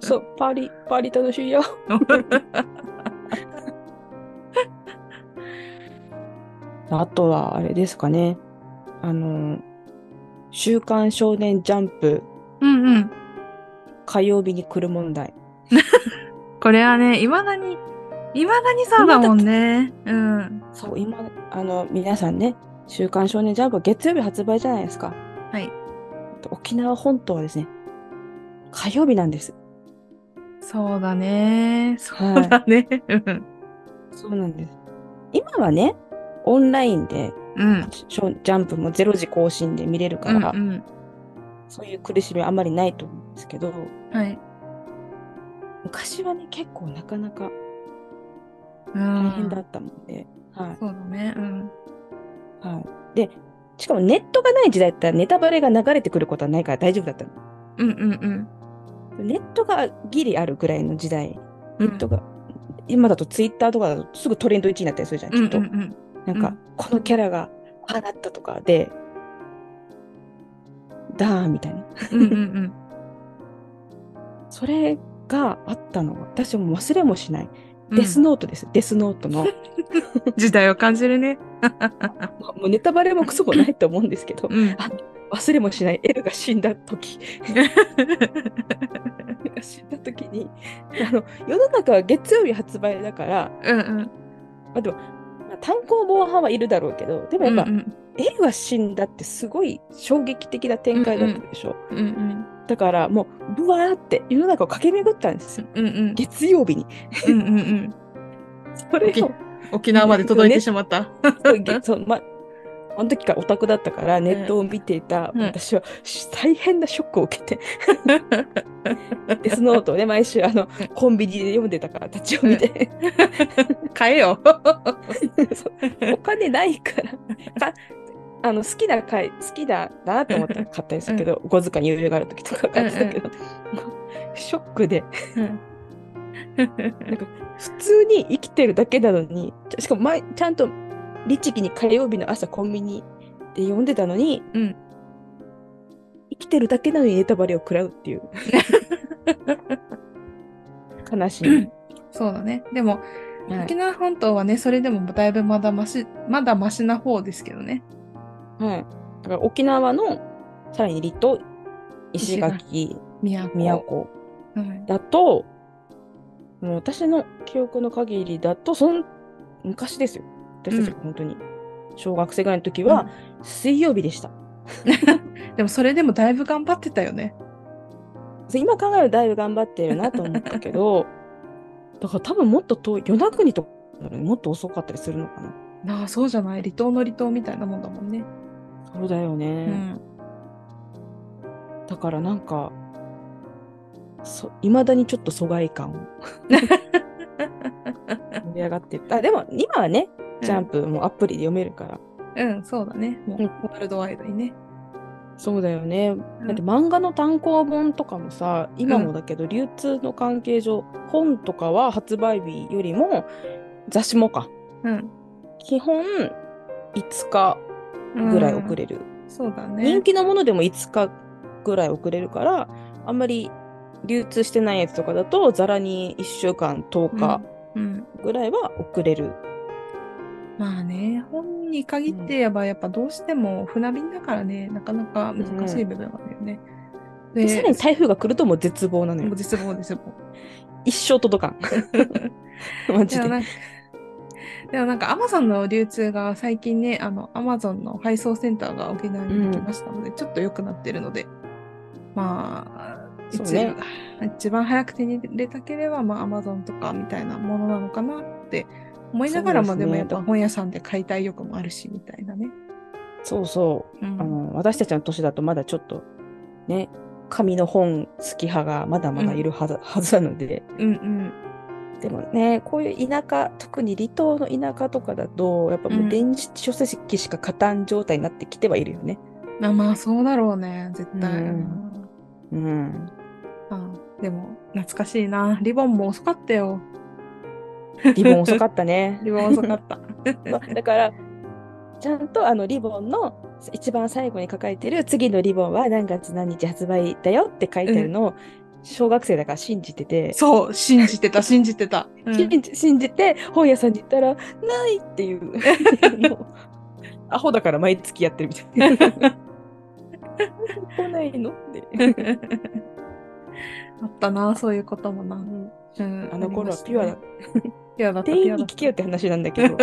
そうパリパリ楽しいよあとはあれですかね、あの週刊少年ジャンプ、うんうん、火曜日に来る問題これはね、いまだに、いまだにそうだもんね。うん。そう、今、あの、皆さんね、週刊少年ジャンプは月曜日発売じゃないですか。はい。沖縄本島はですね、火曜日なんです。そうだね。そうだね。はい、そうなんです。今はね、オンラインで、うん、ジャンプもれいじ更新で見れるから、うんうん、そういう苦しみはあんまりないと思うんですけど、はい。昔はね結構なかなか大変だったもんで、うん、はい、そうだね、うん、はい。でしかもネットがない時代だったらネタバレが流れてくることはないから大丈夫だったの。うんうんうん。ネットがギリあるぐらいの時代、ネットが、うん、今だとツイッターとかだとすぐトレンドいちいになったりするじゃん。きっと、うんうんうん、なんか、うん、このキャラがああなったとかでだーみたいな。うんうんうん。それがあったの私も忘れもしない、うん、デスノートです。デスノートの時代を感じるねもうネタバレもクソもないと思うんですけど、うん、あ忘れもしないエルが死んだ時エルが死んだ時にあの世の中は月曜日発売だから、うんうん、まあ、でも、まあ、単行本派はいるだろうけど、でもやっぱ、うんうん、エルが死んだってすごい衝撃的な展開だったでしょ、うんうんうんうん、だからもうブワーって世の中を駆け巡ったんですよ、うんうん、月曜日にうんうん、うん、それを沖縄まで届いてしまったそう、まあの時からオタクだったからネットを見ていた私は大変なショックを受けてデスノートをね毎週あのコンビニで読んでたから立ち読みで買えよお金ないからあの好きな回好きだなと思って買ったんですけど、うん、お小遣いに余裕がある時とか買ってたけど、うんうん、ショックでなんか普通に生きてるだけなのに、しかも前ちゃんと律儀に火曜日の朝コンビニで読んでたのに、うん、生きてるだけなのにネタバレを食らうっていう悲しい、うん、そうだね。でも、はい、沖縄本島はねそれでもだいぶまだマシまだマシな方ですけどね。はい、だから沖縄のさらに離島石垣宮古だと、はい、もう私の記憶の限りだとその昔ですよ、私たちが本当に小学生ぐらいの時は水曜日でした、うん、でもそれでもだいぶ頑張ってたよね。今考えるとだいぶ頑張ってるなと思ったけどだから多分もっと遠い与那国とかもっと遅かったりするのかな。なあ、そうじゃない、離島の離島みたいなもんだもんね。そうだよね、うん、だからなんかいまだにちょっと疎外感を盛り上がってる。あ、でも今はねジャンプもアプリで読めるから、うん、うん、そうだね、もうワールドワイドにね。そうだよね、うん、だって漫画の単行本とかもさ今もだけど、うん、流通の関係上本とかは発売日よりも雑誌もか、うん、基本いつかぐらい遅れる、うん、そうだね。人気のものでもいつかぐらい遅れるから、あんまり流通してないやつとかだとざらにいっしゅうかんとおかぐらいは遅れる、うんうん、まあね本に限って言えばやっぱどうしても船便だからね、なかなか難しい部分なんだよね、うん、でさらに台風が来るともう絶望なのよ。もう絶望ですよ一生届かんマジで。でもなんかアマゾンの流通が最近ね、あのアマゾンの配送センターが沖縄に来ましたので、うん、ちょっと良くなってるので、まあ、そうね、一番早く手に入れたければ、まあ、アマゾンとかみたいなものなのかなって思いながらも、でもやっぱ本屋さんで買いたい欲もあるしみたいなね。そうそう、うん、あの私たちの年だとまだちょっとね、紙の本好き派がまだまだいるはず、うん、はずなので、うんうん、でもね、こういう田舎、特に離島の田舎とかだとやっぱもう電子書籍しか勝たん状態になってきてはいるよね、うん、あ、まあそうだろうね、絶対、うんうん、あ、でも懐かしいな、リボンも遅かったよリボン遅かったねリボン遅かっただからちゃんとあのリボンの一番最後に書かれてる次のリボンは何月何日発売だよって書いてるのを小学生だから信じてて、うん、そう信じてた信じてた、うん、信じ、信じて本屋さんに行ったらないっていうアホだから毎月やってるみたいな来ないのってあったな、そういうこともな、うんうん、あの頃はピュアだ、ピュアだった、店員に聞けよって話なんだけど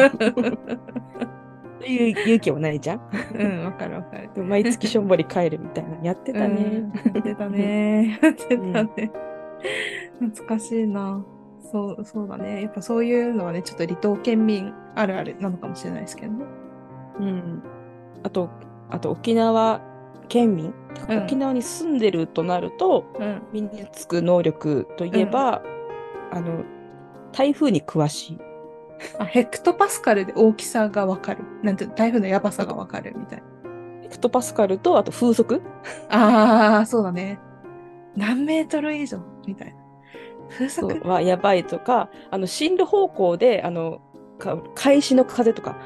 いう勇気もないじゃん。うん、わかるわかる。毎月しょんぼり帰るみたいなやってたね。やってたね。やってたね。懐かしいな。そうそうだね。やっぱそういうのはね、ちょっと離島県民あるあるなのかもしれないですけどね。うん。あとあと沖縄県民、うん、沖縄に住んでるとなると、うん、身につく能力といえば、うん、あの台風に詳しい。あ、ヘクトパスカルで大きさがわかる。なんて台風のやばさがわかるみたいな。ヘクトパスカルとあと風速？ああ、そうだね。何メートル以上みたいな。風速はやばいとか、あの進路方向であの返しの風とか、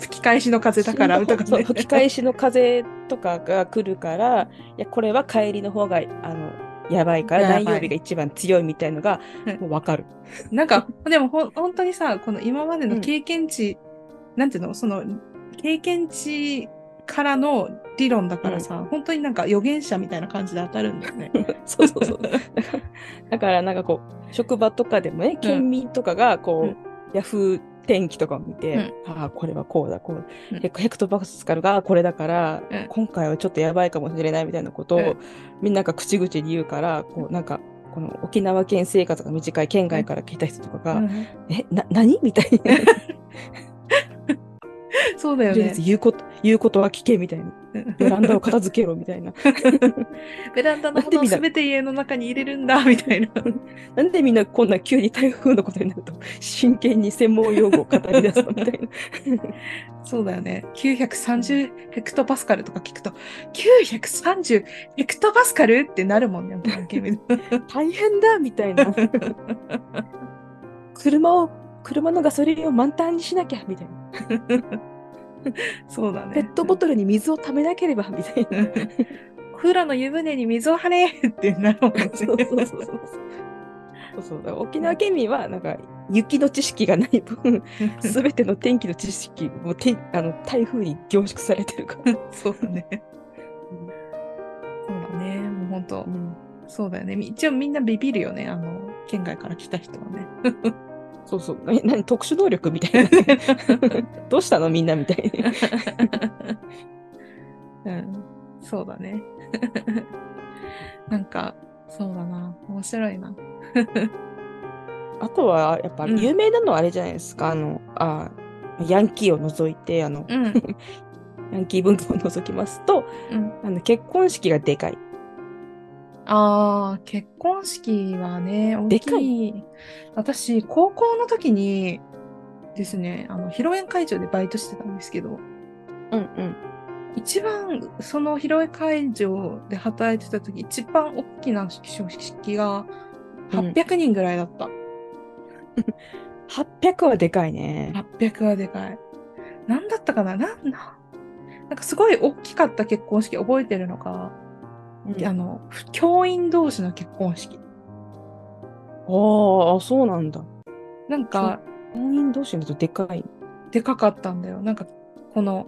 吹き返しの風だからとか、ね、吹き返しの風とかが来るから、いやこれは帰りの方があの。やばいから何曜日が一番強いみたいのがもう分かる、うん、なんかでもほ本当にさ、この今までの経験値、うん、なんていうの、その経験値からの理論だからさ、うん、本当になんか予言者みたいな感じで当たるんだよねそうそうそうだからなんかこう職場とかでもね、県民とかがこう、うん、ヤフー天気とかを見て、うん、ああこれはこうだこうだ、うん、ヘクトパスカルがこれだから、うん、今回はちょっとやばいかもしれないみたいなことを、うん、みんなが口々に言うから、こうなんかこの沖縄県生活が短い県外から来た人とかが、うん、えな何みたいなそうだよね、言うこと言うことは聞けみたいな、ベランダを片付けろみたいなベランダのことを全て家の中に入れるんだみたいななんでみんなこんな急に台風のことになると真剣に専門用語を語り出すみたいなそうだよね、きゅうひゃくさんじゅうヘクトパスカルとか聞くときゅうひゃくさんじゅうヘクトパスカルってなるもんね大変だみたいな車を車のガソリンを満タンにしなきゃみたいなそうだね、ペットボトルに水を溜めなければみたいなお風呂の湯船に水を張れってなるもんねそうそうそうそうそうそう、だから沖縄県民はなんか雪の知識がない分すべての天気の知識もてあの台風に凝縮されてるからそうだね、うん、そうだね、もうほんと、うん、そうだよね、一応みんなビビるよね、あの県外から来た人はねそうそう、え、何特殊能力みたいなどうしたのみんなみたいな、うん、そうだねなんかそうだな、面白いなあとはやっぱ有名なのはあれじゃないですか、うん、あのあヤンキーを除いてあの、うん、ヤンキー文化を除きますと、うん、あの結婚式がでかい。ああ、結婚式はね、大きい。私、高校の時にですね、あの、披露宴会場でバイトしてたんですけど、うんうん。一番、その披露宴会場で働いてた時、一番大きな式がはっぴゃくにんぐらいだった。うん、はっぴゃくはでかいね。はっぴゃくはでかい。なんだったかな、なんだなんかすごい大きかった結婚式覚えてるのか。うん、あの教員同士の結婚式。ああ、そうなんだ。なんか教員同士だとでかい。でかかったんだよ。なんかこの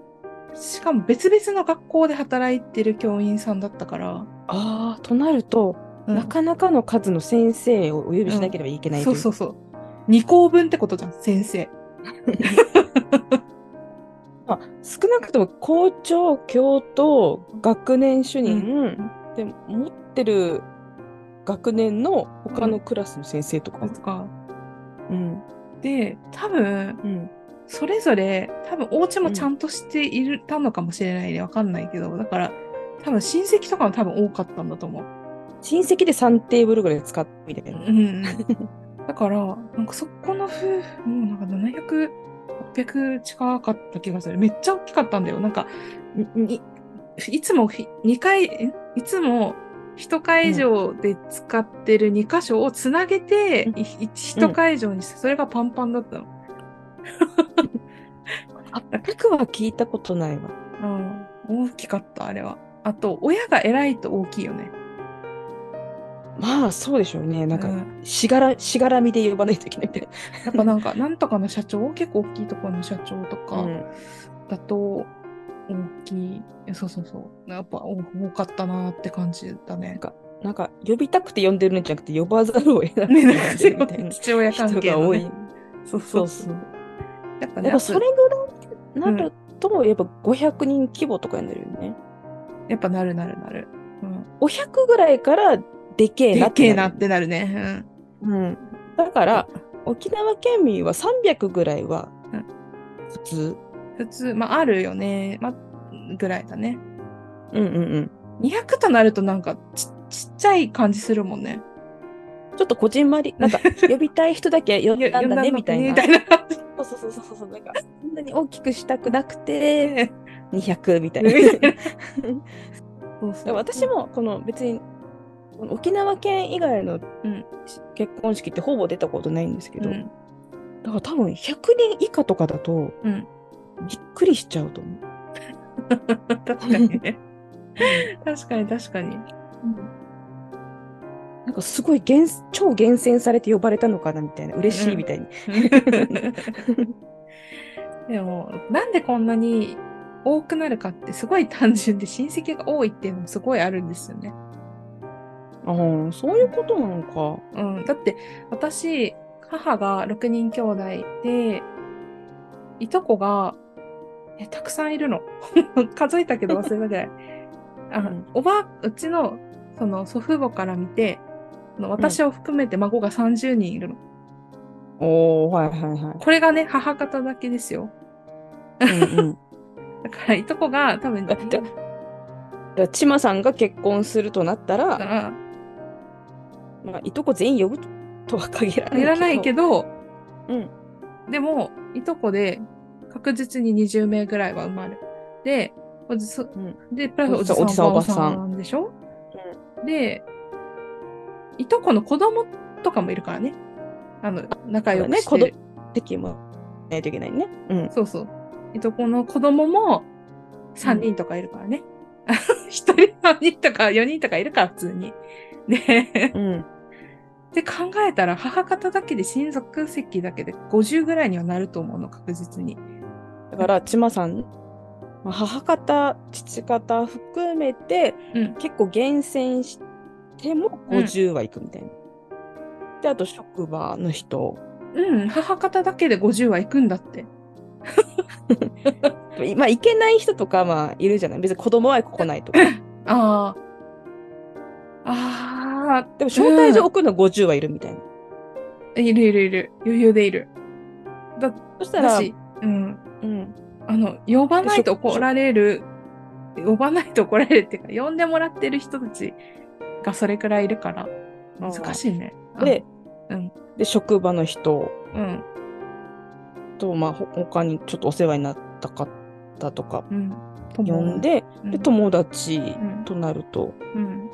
しかも別々の学校で働いてる教員さんだったから。ああ、となると、うん、なかなかの数の先生をお呼びしなければいけない、うんうん。そうそうそう。にこうぶんってことじゃん、先生。まあ、少なくとも校長教頭学年主任、うん、で持ってる学年の他のクラスの先生とか、うんとかうん、で多分、うん、それぞれ多分お家もちゃんとしている、うん、たのかもしれないね、分かんないけど、だから多分親戚とかも多分多かったんだと思う。親戚でさんテーブルぐらい使ってみたいな、うん、だからなんかそこの夫婦もなんかななひゃく、はっぴゃく近かった気がする。めっちゃ大きかったんだよ。なんか い, いつもにかいいつもいち会場で使ってるに箇所をつなげて、うん、いち会場にして、それがパンパンだったの。あったかくは聞いたことないわ。うん、大きかったあれは。あと親が偉いと大きいよね。まあそうでしょうね。なんか、うん、しがらしがらみで呼ばないといけないみたいな。やっぱなんかなんとかの社長、結構大きいところの社長とかだと大きい、うん、そうそうそう。やっぱ多かったなって感じだね。なんかなんか呼びたくて呼んでるんじゃなくて呼ばざるを得ないみたいな父親関係が多い。そうそうそう。やっぱね、やっぱそれぐらいなると、うん、やっぱごひゃくにん規模とかになるよね。やっぱなるなるなる。うん、ごひゃくぐらいからでけえなってなる。でけえなってなるね。うん。うん、だから、うん、沖縄県民はさんびゃくぐらいは普通。普通、まああるよね。まあ、ぐらいだね。うんうんうん。にひゃくとなるとなんか ち, ちっちゃい感じするもんね。ちょっとこじんまり、なんか呼びたい人だけ呼んだんだねみたいな。そうそうそうそうそう。なんかそんなに大きくしたくなくてにひゃくみたいな。そうそう。私もこの別に沖縄県以外の結婚式ってほぼ出たことないんですけど、うん、だから多分ひゃくにん以下とかだとびっくりしちゃうと思う。うん、確かにね。確かに確かに。うん、なんかすごい厳超厳選されて呼ばれたのかなみたいな、嬉しいみたいに。うん、でもなんでこんなに多くなるかってすごい単純で親戚が多いっていうのもすごいあるんですよね。ああ、そういうことなのか。うん。だって、私、母がろくにん兄弟で、いとこが、え、たくさんいるの。数えたけど忘れたぐらい。あの、うん、おば、うちの、その、祖父母から見て、私を含めて孫がさんじゅうにんいるの。うん、おー、はいはいはい。これがね、母方だけですよ。うんうん、だから、いとこが多分、ちまさんが結婚するとなったら、まあ、いとこ全員呼ぶとは限らないけど。限らないけど、うん。でも、いとこで確実ににじゅうめいぐらいは生まれ。で、おじさ、うん、で、プラスおじさん、おじさん、おばさんなんでしょ、うん、で、いとこの子供とかもいるからね。あの、仲良くしてる。ね、子供的もないといけないね。うん。そうそう。いとこの子供もさんにんとかいるからね。一、うん、人さんにんとかよにんとかいるから、普通に。で、うん、で考えたら母方だけで親族席だけでごじゅうぐらいにはなると思うの、確実に。だからちまさん母方父方含めて、うん、結構厳選してもごじゅうはいくみたいな、うん、であと職場の人、うん、母方だけでごじゅうはいくんだって。まあいけない人とか、まあ、いるじゃない、別に子供は来ないとか。ああああ、でも招待状送るのごじゅうはいるみたいな、うん。いるいるいる。余裕でいる。だ、そしたら、うん、うん。あの、呼ばないと怒られる、呼ばないと怒られるっていうか、呼んでもらってる人たちがそれくらいいるから、難しいね。で、うん。で、職場の人、うん。と、まあ、他にちょっとお世話になった方とか、うん、呼んで、うん、で、友達となると、うん。うん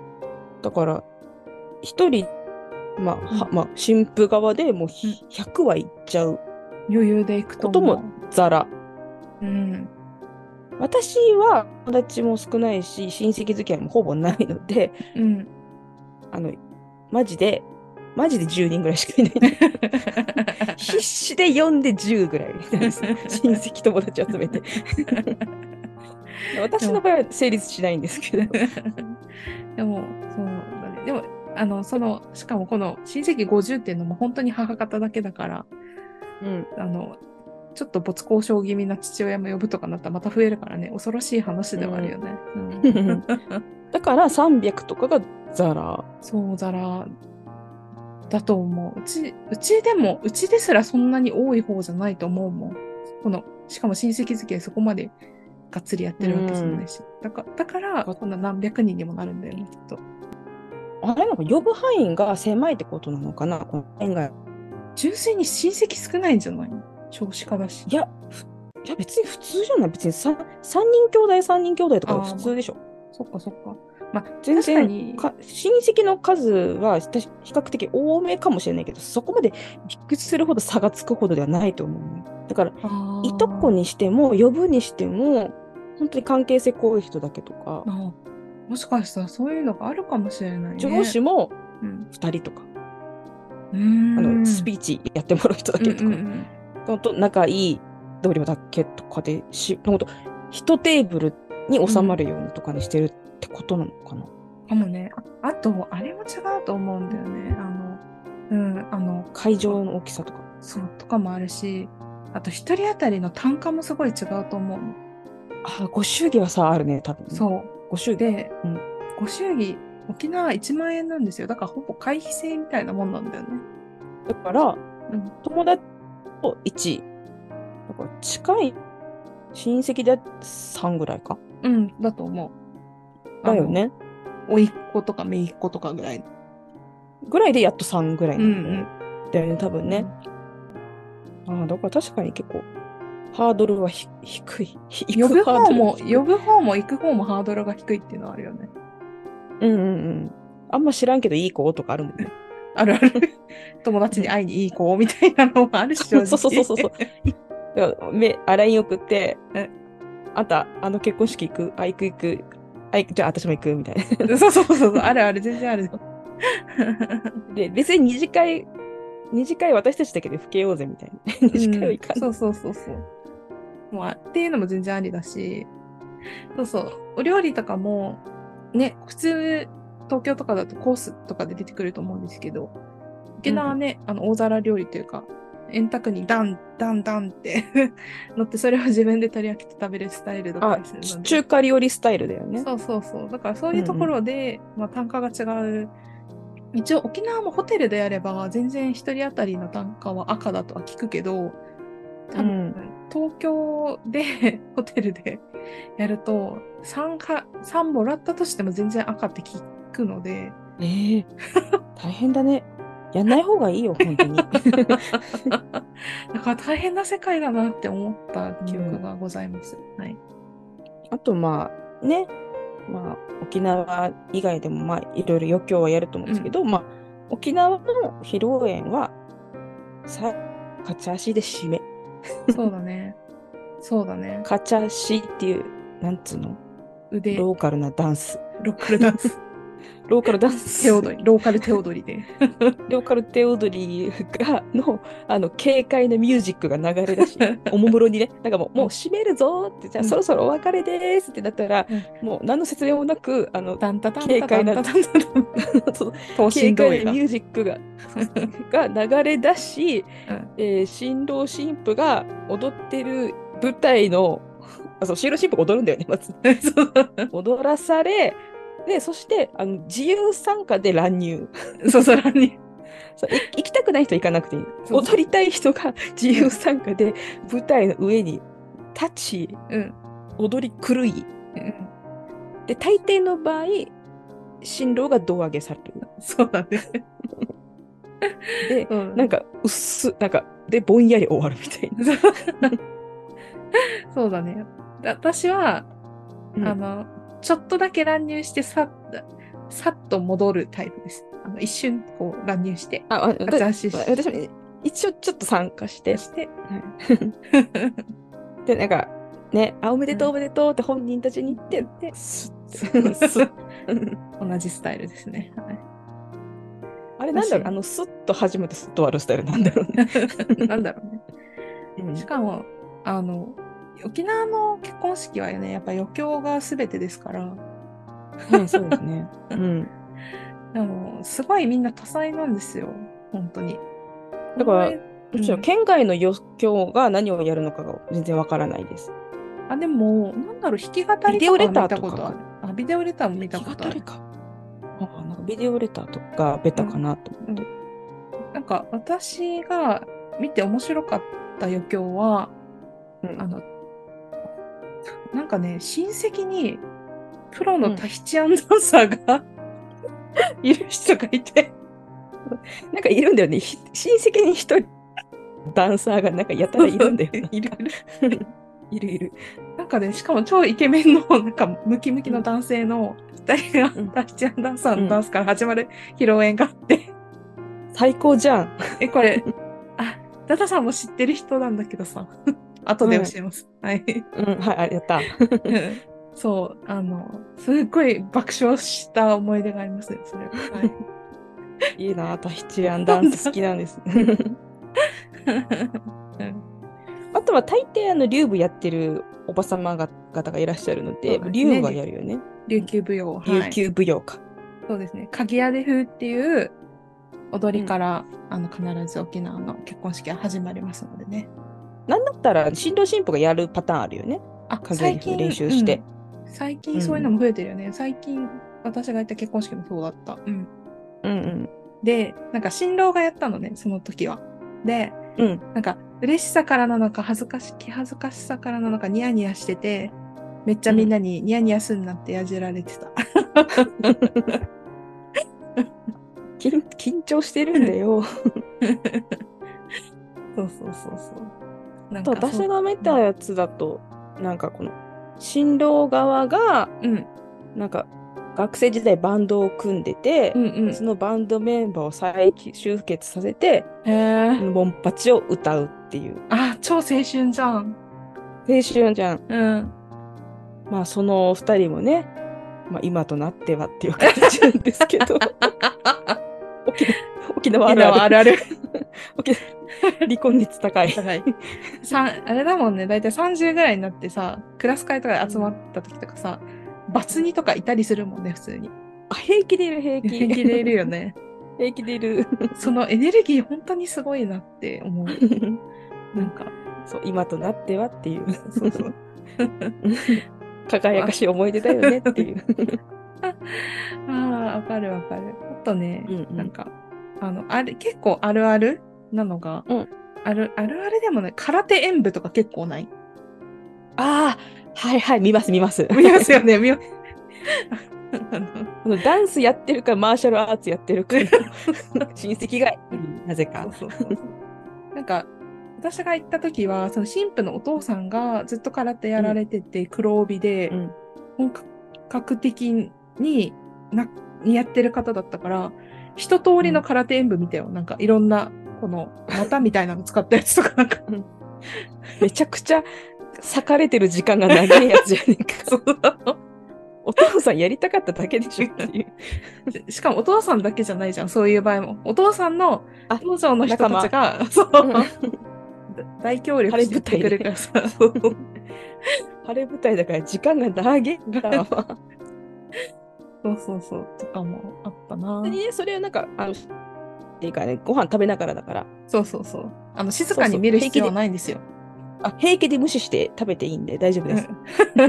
だから一人、まあまあ、新婦側でもうひゃくはいっちゃう余裕でいくこともざら、うん、私は友達も少ないし親戚付き合いもほぼないので、うん、あのマジでマジでじゅうにんぐらいしかいない。必死で呼んでじゅうぐらい親戚友達集めて。私の場合は成立しないんですけど。でも、そうだね。でも、あの、その、しかもこの親戚ごじゅうっていうのも本当に母方だけだから、うん、あの、ちょっと没交渉気味な父親も呼ぶとかなったらまた増えるからね、恐ろしい話ではあるよね、うんうん、だからさんびゃくとかがザラ、そうザラだと思う。うち、うちでもうちですらそんなに多い方じゃないと思うもん。このしかも親戚付きでそこまでがっつりやってるわけじゃないし、うん、だから、だからこんな何百人にもなるんだよねきっと。あれなんか呼ぶ範囲が狭いってことなのかな、この辺が。純粋に親戚少ないんじゃないの、少子化だし。いや、いや別に普通じゃない、別に 3, 3人兄弟3人兄弟とか普通でしょ。そっかそっか。まあ、全然か親戚の数は比較的多めかもしれないけど、そこまでびっくりするほど差がつくほどではないと思う。だからいとこにしても呼ぶにしても本当に関係性濃い人だけとか。ああ、もしかしたらそういうのがあるかもしれないね。上司もふたりとか、うん、あのスピーチやってもらう人だけとか、うんうんうん、と仲いい同僚だけとかで、しほんといちテーブルに収まるようにとかにしてるってことなのかな、うん、かもね。 あ, あとあれも違うと思うんだよね、あの、うん、あの会場の大きさとか、そうとかもあるし、あとひとり当たりの単価もすごい違うと思う。あ、ご祝儀はさあるね多分、ね、そうご祝儀で、うん、ご祝儀沖縄いちまんえんなんですよ。だからほぼ会費制みたいなもんなんだよね。だから、うん、友達といち、だから近い親戚でさんぐらいか、うんだと思う。だよね。甥っ子とか姪っ子とかぐらいぐらいでやっとさんぐらいなんだよね、うん、だよね多分ね、うん、あ、だから確かに結構ハードルは低い。呼ぶ方も呼ぶ方も行く方もハードルが低いっていうのはあるよね。うんうんうん。あんま知らんけどいい子とかあるもんね。あるある。友達に会いにいい子みたいなのもあるし。そうそうそうそうそう。ライン 送って、あんたあの結婚式行く？あ行く行く。あいじゃあ私も行くみたいな。そうそうそうそう。あるある、全然ある。で別に二次会二次会私たちだけでふけようぜみたいな。二次会は行かない、うん。そうそうそうそう。もうっていうのも全然ありだし、そうそう、お料理とかもね、普通東京とかだとコースとかで出てくると思うんですけど、沖縄はね、うん、あの大皿料理というか円卓にダンダンダンって乗ってそれを自分で取り分けて食べるスタイルだったりするので、中華料理スタイルだよね。そうそうそう、だからそういうところで、うん、まあ、単価が違う。一応沖縄もホテルであれば全然一人当たりの単価は赤だとは聞くけど、多分、うん、東京でホテルでやると 3, かさんもらったとしても全然赤って聞くので、えー、大変だね。やんない方がいいよ本当に。だから大変な世界だなって思った記憶がございます、うん、はい。あとまあね、まあ、沖縄以外でもまあいろいろ余興はやると思うんですけど、うん、まあ、沖縄の披露宴はさ勝ち足で締め。そうだね。そうだね。カチャシっていう、なんつうの、腕。ローカルなダンス。ローカルダンス。ローカルダンス。手踊り。ローカル手踊りで。ローカル手踊りが、の、あの、軽快なミュージックが流れだし、おもむろにね、なんかもう、もう閉めるぞって、じゃあそろそろお別れですってなったら、うん、もう何の説明もなく、あの、軽快な、軽快なミュージックが、が流れだし、うん、えー、新郎新婦が踊ってる舞台の、あ、そう、新郎新婦が踊るんだよね、まず。踊らされ、でそしてあの自由参加で乱入。そうそう、乱入。そう行きたくない人は行かなくていい。そうそう、踊りたい人が自由参加で舞台の上に立ち、うん、踊り狂い、うん、で大抵の場合新郎が胴上げされる。そうだね。で、うん、なんかうっすなんかでぼんやり終わるみたいな。そうだね。私は、うん、あのちょっとだけ乱入してさ、さっと戻るタイプです。あの一瞬こう乱入して、あ、私も一応ちょっと参加して、して、はい、でなんかね、あ、おめでとうおめでとうって本人たちに言って、で、すっすっ同じスタイルですね。はい、あれなんだろう、あのすっと始めてすっと終わるスタイルなんだろうね。なんだろうね。うん、しかもあの。沖縄の結婚式はね、やっぱ余興が全てですから。はい、そうですね。うん。でも、すごいみんな多彩なんですよ。本当に。だから、むしろ県外の余興が何をやるのかが全然わからないです、うん、あでもなんだろう弾き語りとか見たことある。あビデオレターも見たことあるか。あなんかビデオレターとかベタかなと思って、うんうん、なんか私が見て面白かった余興は、うん、あのなんかね親戚にプロのタヒチアンダンサーが、うん、いる人がいてなんかいるんだよね親戚に一人ダンサーがなんかやたらいるんだよいるいるいるなんかねしかも超イケメンのなんかムキムキの男性のふたりが、うん、タヒチアンダンサーのダンスから始まる披露宴があって、うん、最高じゃんえこれあダダさんも知ってる人なんだけどさ後で教えます、うん、はい、うん、はい、やったそうあのすっごい爆笑した思い出がありますねそれは、はい、いいなタヒチアンダンス好きなんですあとは大抵あの竜舞やってるおばさま方がいらっしゃるので、ね、竜舞がやるよね琉球舞踊琉球舞踊か、はい、そうですね鍵屋出風っていう踊りから、うん、あの必ず沖縄の結婚式が始まりますのでねなんだったら新郎新婦がやるパターンあるよねあ最近練習して、うん、最近そういうのも増えてるよね、うん、最近私が行った結婚式もそうだった、うん、うんうんでなんか新郎がやったのねその時はで、うん、なんか嬉しさからなのか恥ずかし気恥ずかしさからなのかニヤニヤしててめっちゃみんなにニヤニヤすんなってやじられてた、うん、緊, 緊張してるんだよそうそうそうそうなんか私が見たやつだとなんかこの新郎側が、うん、なんか学生時代バンドを組んでて、うんうん、そのバンドメンバーを再集結させてモンパチを歌うっていうあ超青春じゃん青春じゃん、うん、まあその二人もね、まあ、今となってはっていう形なんですけど沖縄あるあるあるある沖縄離婚率高い高いあれだもんねだいたいさんじゅうぐらいになってさクラス会とかで集まった時とかさ、うん、バツにとかいたりするもんね普通にあ平気でいる平気平気でいるよね平気でいるそのエネルギー本当にすごいなって思うなんかそう今となってはっていうそうそう輝かしい思い出だよねっていうああ分かる分かるあとね、うんうん、なんかあのあれ結構あるあるなのが、うん、あるあるあれでもね空手演舞とか結構ないあーはいはい見ます見ます見ますよね見ますあのダンスやってるかマーシャルアーツやってるか親戚がなぜかそうそうそうなんか私が行った時はその神父のお父さんがずっと空手やられてて、うん、黒帯で、うん、本格的になやってる方だったから一通りの空手演舞見たよ、うん、なんかいろんなこの股みたいなの使ったやつとかなんかめちゃくちゃ裂かれてる時間が長いやつじゃねえかお父さんやりたかっただけでしょっていうしかもお父さんだけじゃないじゃんそういう場合もお父さんの道場の人たちがそう、うん、大協力してくれるからさ晴れ舞台だから時間が長いからそうそうそうとかもあったなぁ、ね、それはなんかあのっていうかね、ご飯食べながらだからそうそうそうあの静かに見る必要はないんですよそうそう 平気で、あ、平気で無視して食べていいんで大丈夫です、うん、あ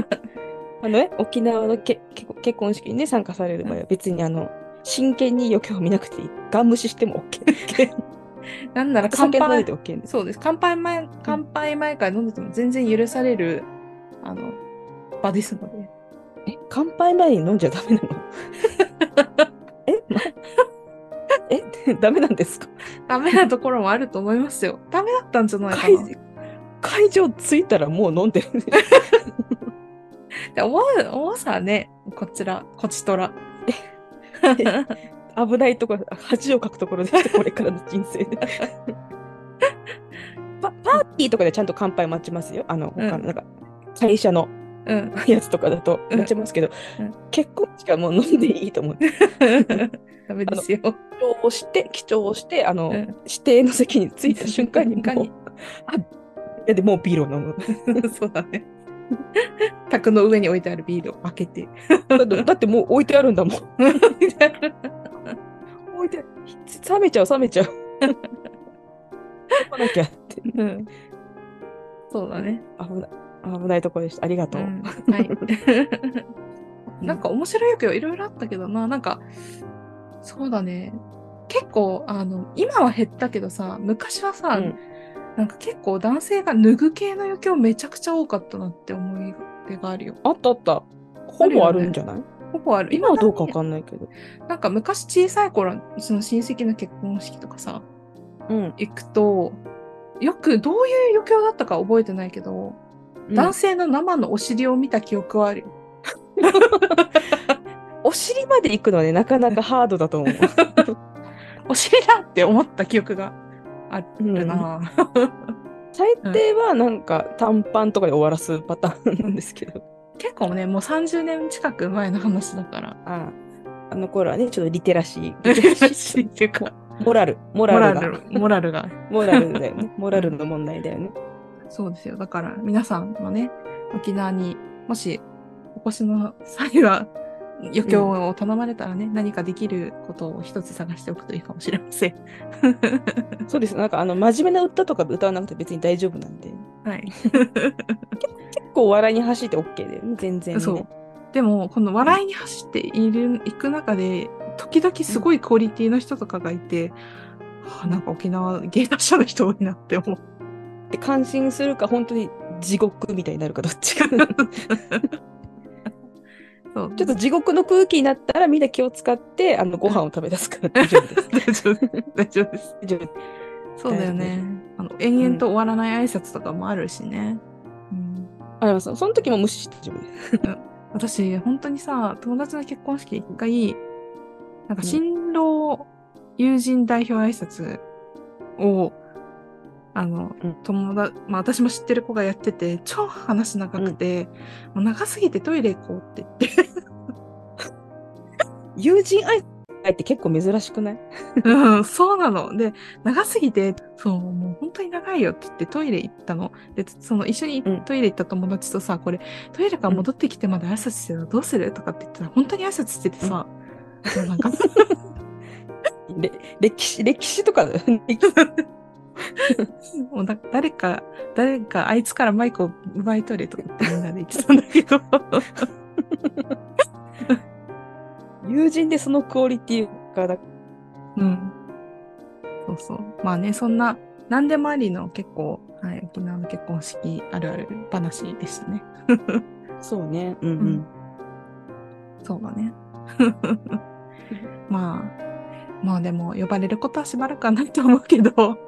のね沖縄のけ結婚式に、ね、参加される場合は別にあの真剣に余興を見なくていいガン無視しても OK なんなら乾杯そうです乾杯前乾杯前から飲んでても全然許されるあの場ですのでえ乾杯前に飲んじゃダメなのええダメなんですかダメなところもあると思いますよダメだったんじゃないかな 会, 会場着いたらもう飲んでるねで思う思うさねこちらこちとら危ないところ恥をかくところでしてこれからの人生でパ, パーティーとかでちゃんと乾杯待ちますよあの他の、うん、なんか会社のうん、やつとかだとなっちゃいますけど、うんうん、結婚しかもう飲んでいいと思ってダメですよ記帳をして記帳をしてあの、うん、指定の席に着いた瞬間にもうあいやでもうビールを飲むそうだね卓の上に置いてあるビールを開けてだって、だってもう置いてあるんだもん置いてある冷めちゃう冷めちゃうこなきゃって、うん、そうだね、危ない危ないとこでした。ありがとう、うん、はいなんか面白いけどいろいろあったけどな、なんかそうだね、結構あの今は減ったけどさ、昔はさ、うん、なんか結構男性が脱ぐ系の余興めちゃくちゃ多かったなって思い出があるよ。あったあった、ほぼあるんじゃない、ね、ほぼある。今はどうか分かんないけど、なんか昔小さい頃うちの親戚の結婚式とかさ、うん、行くとよくどういう余興だったか覚えてないけど、うん、男性の生のお尻を見た記憶はあるよお尻まで行くのはね、なかなかハードだと思うお尻だって思った記憶があるな、うん、最低はなんか短パンとかで終わらすパターンなんですけど結構ね、もうさんじゅうねん近く前の話だから、 あ, あの頃はね、ちょっとリテラシーリテラシーっていうかモラルモラルがモラルがモラルだよねモラルの問題だよねそうですよ。だから皆さんもね、沖縄にもしお越しの際は余興を頼まれたらね、うん、何かできることを一つ探しておくといいかもしれませんそうです、なんかあの真面目な歌とか歌わなくて別に大丈夫なんで、はい結構笑いに走って OK だよね、全然ね。そう、でもこの笑いに走っている、いく中で時々すごいクオリティの人とかがいて、うん、はあ、なんか沖縄芸達者の人多いなって思う。で、感心するか本当に地獄みたいになるかどっちかそう、ちょっと地獄の空気になったらみんな気を使ってあのご飯を食べ出すから大丈夫です大丈夫です大丈夫です。そうだよね、あの延々と終わらない挨拶とかもあるしね、うん、あります。その時も無視して大丈夫です私本当にさ、友達の結婚式一回なんか新郎友人代表挨拶をあの、うん、友達、まあ私も知ってる子がやってて、超話長くて、うん、もう長すぎてトイレ行こうって言って。友人愛って結構珍しくないうん、そうなの。で、長すぎて、そう、もう本当に長いよって言ってトイレ行ったの。で、その一緒にトイレ行った友達とさ、うん、これ、トイレから戻ってきてまで挨拶してたらどうするとかって言ったら、本当に挨拶しててさ、うん、なんか歴史、歴史とかだよね。もうだ誰か誰かあいつからマイクを奪い取れとか言ってみんなで言ってたんだけど友人でそのクオリティがだ、うん、そうそう、まあね、そんな何でもありの結構、はい、沖縄の結婚式あるある話でしたねそうね、うんうん、うん、そうだねまあまあでも呼ばれることはしばらくはないと思うけど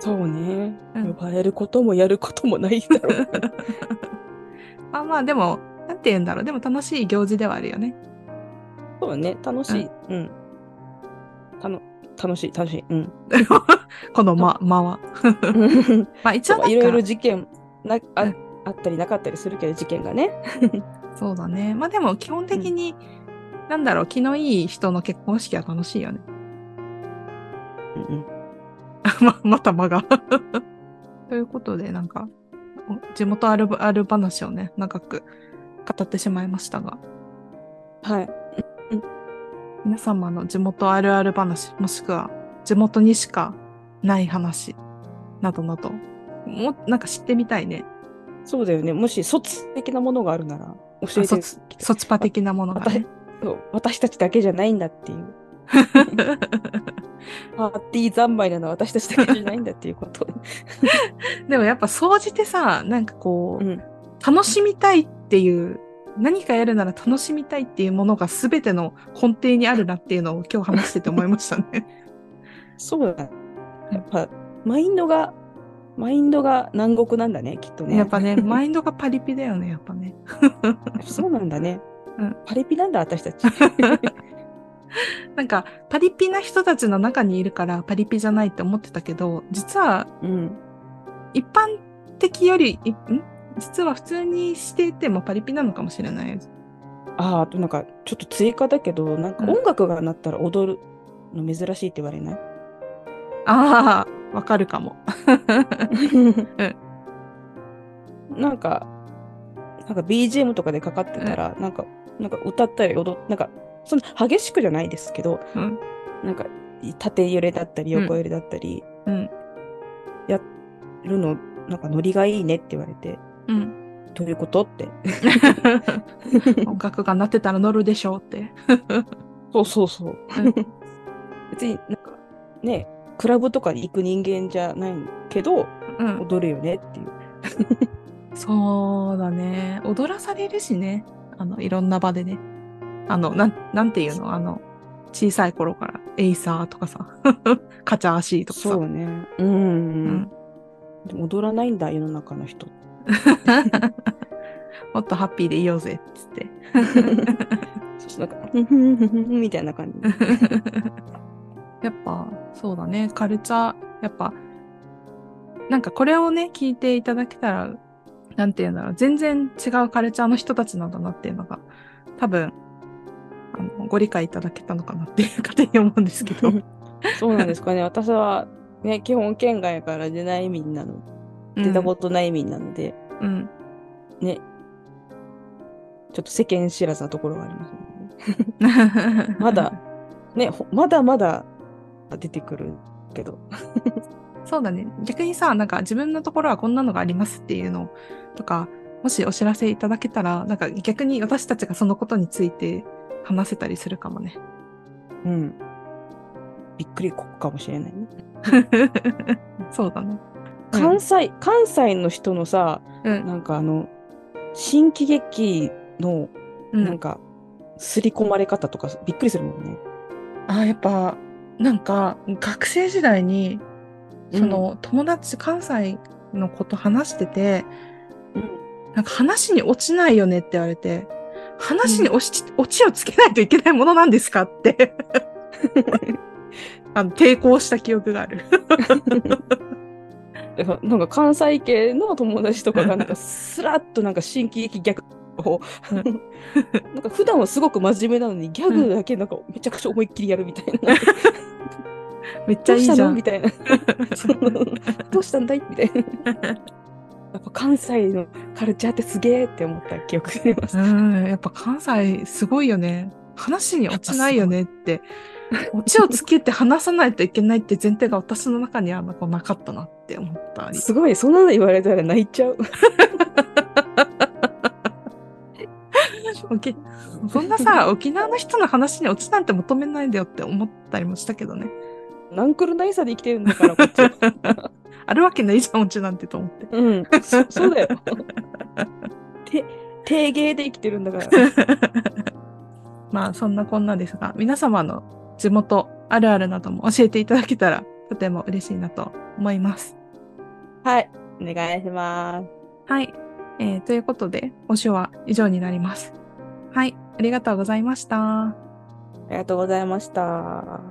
そうね、呼ばれることもやることもないだろうあ、まあでもなんて言うんだろう、でも楽しい行事ではあるよね。そうね、楽しい、うん、うん、たの楽しい楽しい、うんこの間、間はまあ一応いろいろ事件な あ,、うん、あったりなかったりするけど、事件がねそうだね、まあでも基本的に、うん、なんだろう、気のいい人の結婚式は楽しいよね。うんうんま, また間がということで、なんか地元あるある話をね、長く語ってしまいましたが、はい、うん、皆様の地元あるある話、もしくは地元にしかない話などなど、もなんか知ってみたいね。そうだよね、もし卒的なものがあるなら教えて。卒卒パ的なものが、ね、私たちだけじゃないんだっていうパーティー三昧なのは私たちだけじゃないんだっていうことでもやっぱ総じてさ、なんかこう、うん、楽しみたいっていう、何かやるなら楽しみたいっていうものが全ての根底にあるなっていうのを今日話してて思いましたねそうだ、やっぱマインドがマインドが南国なんだね、きっとね。やっぱねマインドがパリピだよね、やっぱねそうなんだね、うん、パリピなんだ私たちなんかパリピな人たちの中にいるからパリピじゃないって思ってたけど、実は一般的より、うん、実は普通にしていてもパリピなのかもしれない。あー、あとなんかちょっと追加だけど、なんか音楽が鳴ったら踊るの珍しいって言われない、うん、あー、わかるかも、うん、なんかなんか ビージーエム とかでかかってたら、うん、なんかなんか歌ったり踊っ、なんかその激しくじゃないですけど、うん、なんか縦揺れだったり横揺れだったり、うん、やるのなんかノリがいいねって言われて、うん、どういうことって音楽が鳴ってたら乗るでしょうってそうそうそう、うん、別になんかねクラブとかに行く人間じゃないけど、うん、踊るよねっていうそうだね、踊らされるしね、あのいろんな場でね、あの な, なんていうのあの小さい頃からエイサーとかさカチャーシーとかさ、そうね、うん、うん、でも踊らないんだ世の中の人もっとハッピーでいようぜっつってそしてなんかフフフフみたいな感じやっぱそうだね、カルチャーやっぱなんかこれをね聞いていただけたらなんていうんだろう、全然違うカルチャーの人たちなんだなっていうのが多分あのご理解いただけたのかなっていうかと思うんですけどそうなんですかね私はね基本県外から出ない民なの、うん、出たことない民なので、うん、ねちょっと世間知らずなところがありますので、ね、まだねまだまだ出てくるけどそうだね、逆にさなんか自分のところはこんなのがありますっていうのとかもしお知らせいただけたらなんか逆に私たちがそのことについて話せたりするかもね、うん、びっくりこくかもしれないねそうだね、関西、うん、関西の人のさ、うん、なんかあの新喜劇のなんか刷り込まれ方とかびっくりするもんね、うん、あやっぱなんか学生時代にその、うん、友達関西の子と話してて、うん、なんか話に落ちないよねって言われて、話に落ち、うん、落ちをつけないといけないものなんですかってあの抵抗した記憶があるなんか関西系の友達とかがなんかスラッとなんか新喜劇ギャグをなんか普段はすごく真面目なのにギャグだけなんかめちゃくちゃ思いっきりやるみたいなめっちゃいいじゃんみたいなどうしたんだいみたいなやっぱ関西のカルチャーってすげーって思った記憶があります。うん、やっぱ関西すごいよね。話に落ちないよねって落ちをつけて話さないといけないって前提が私の中にはなんかなかったなって思ったり。すごいそんなの言われたら泣いちゃう。そんなさ沖縄の人の話に落ちなんて求めないでよって思ったりもしたけどね。なんくるないさで生きてるんだからこっちはあるわけないじゃん、うちなんてと思って。うん、そ, そうだよ。て、定芸で生きてるんだから。まあ、そんなこんなですが、皆様の地元あるあるなども教えていただけたら、とても嬉しいなと思います。はい、お願いします。はい、えー、ということで、今週は以上になります。はい、ありがとうございました。ありがとうございました。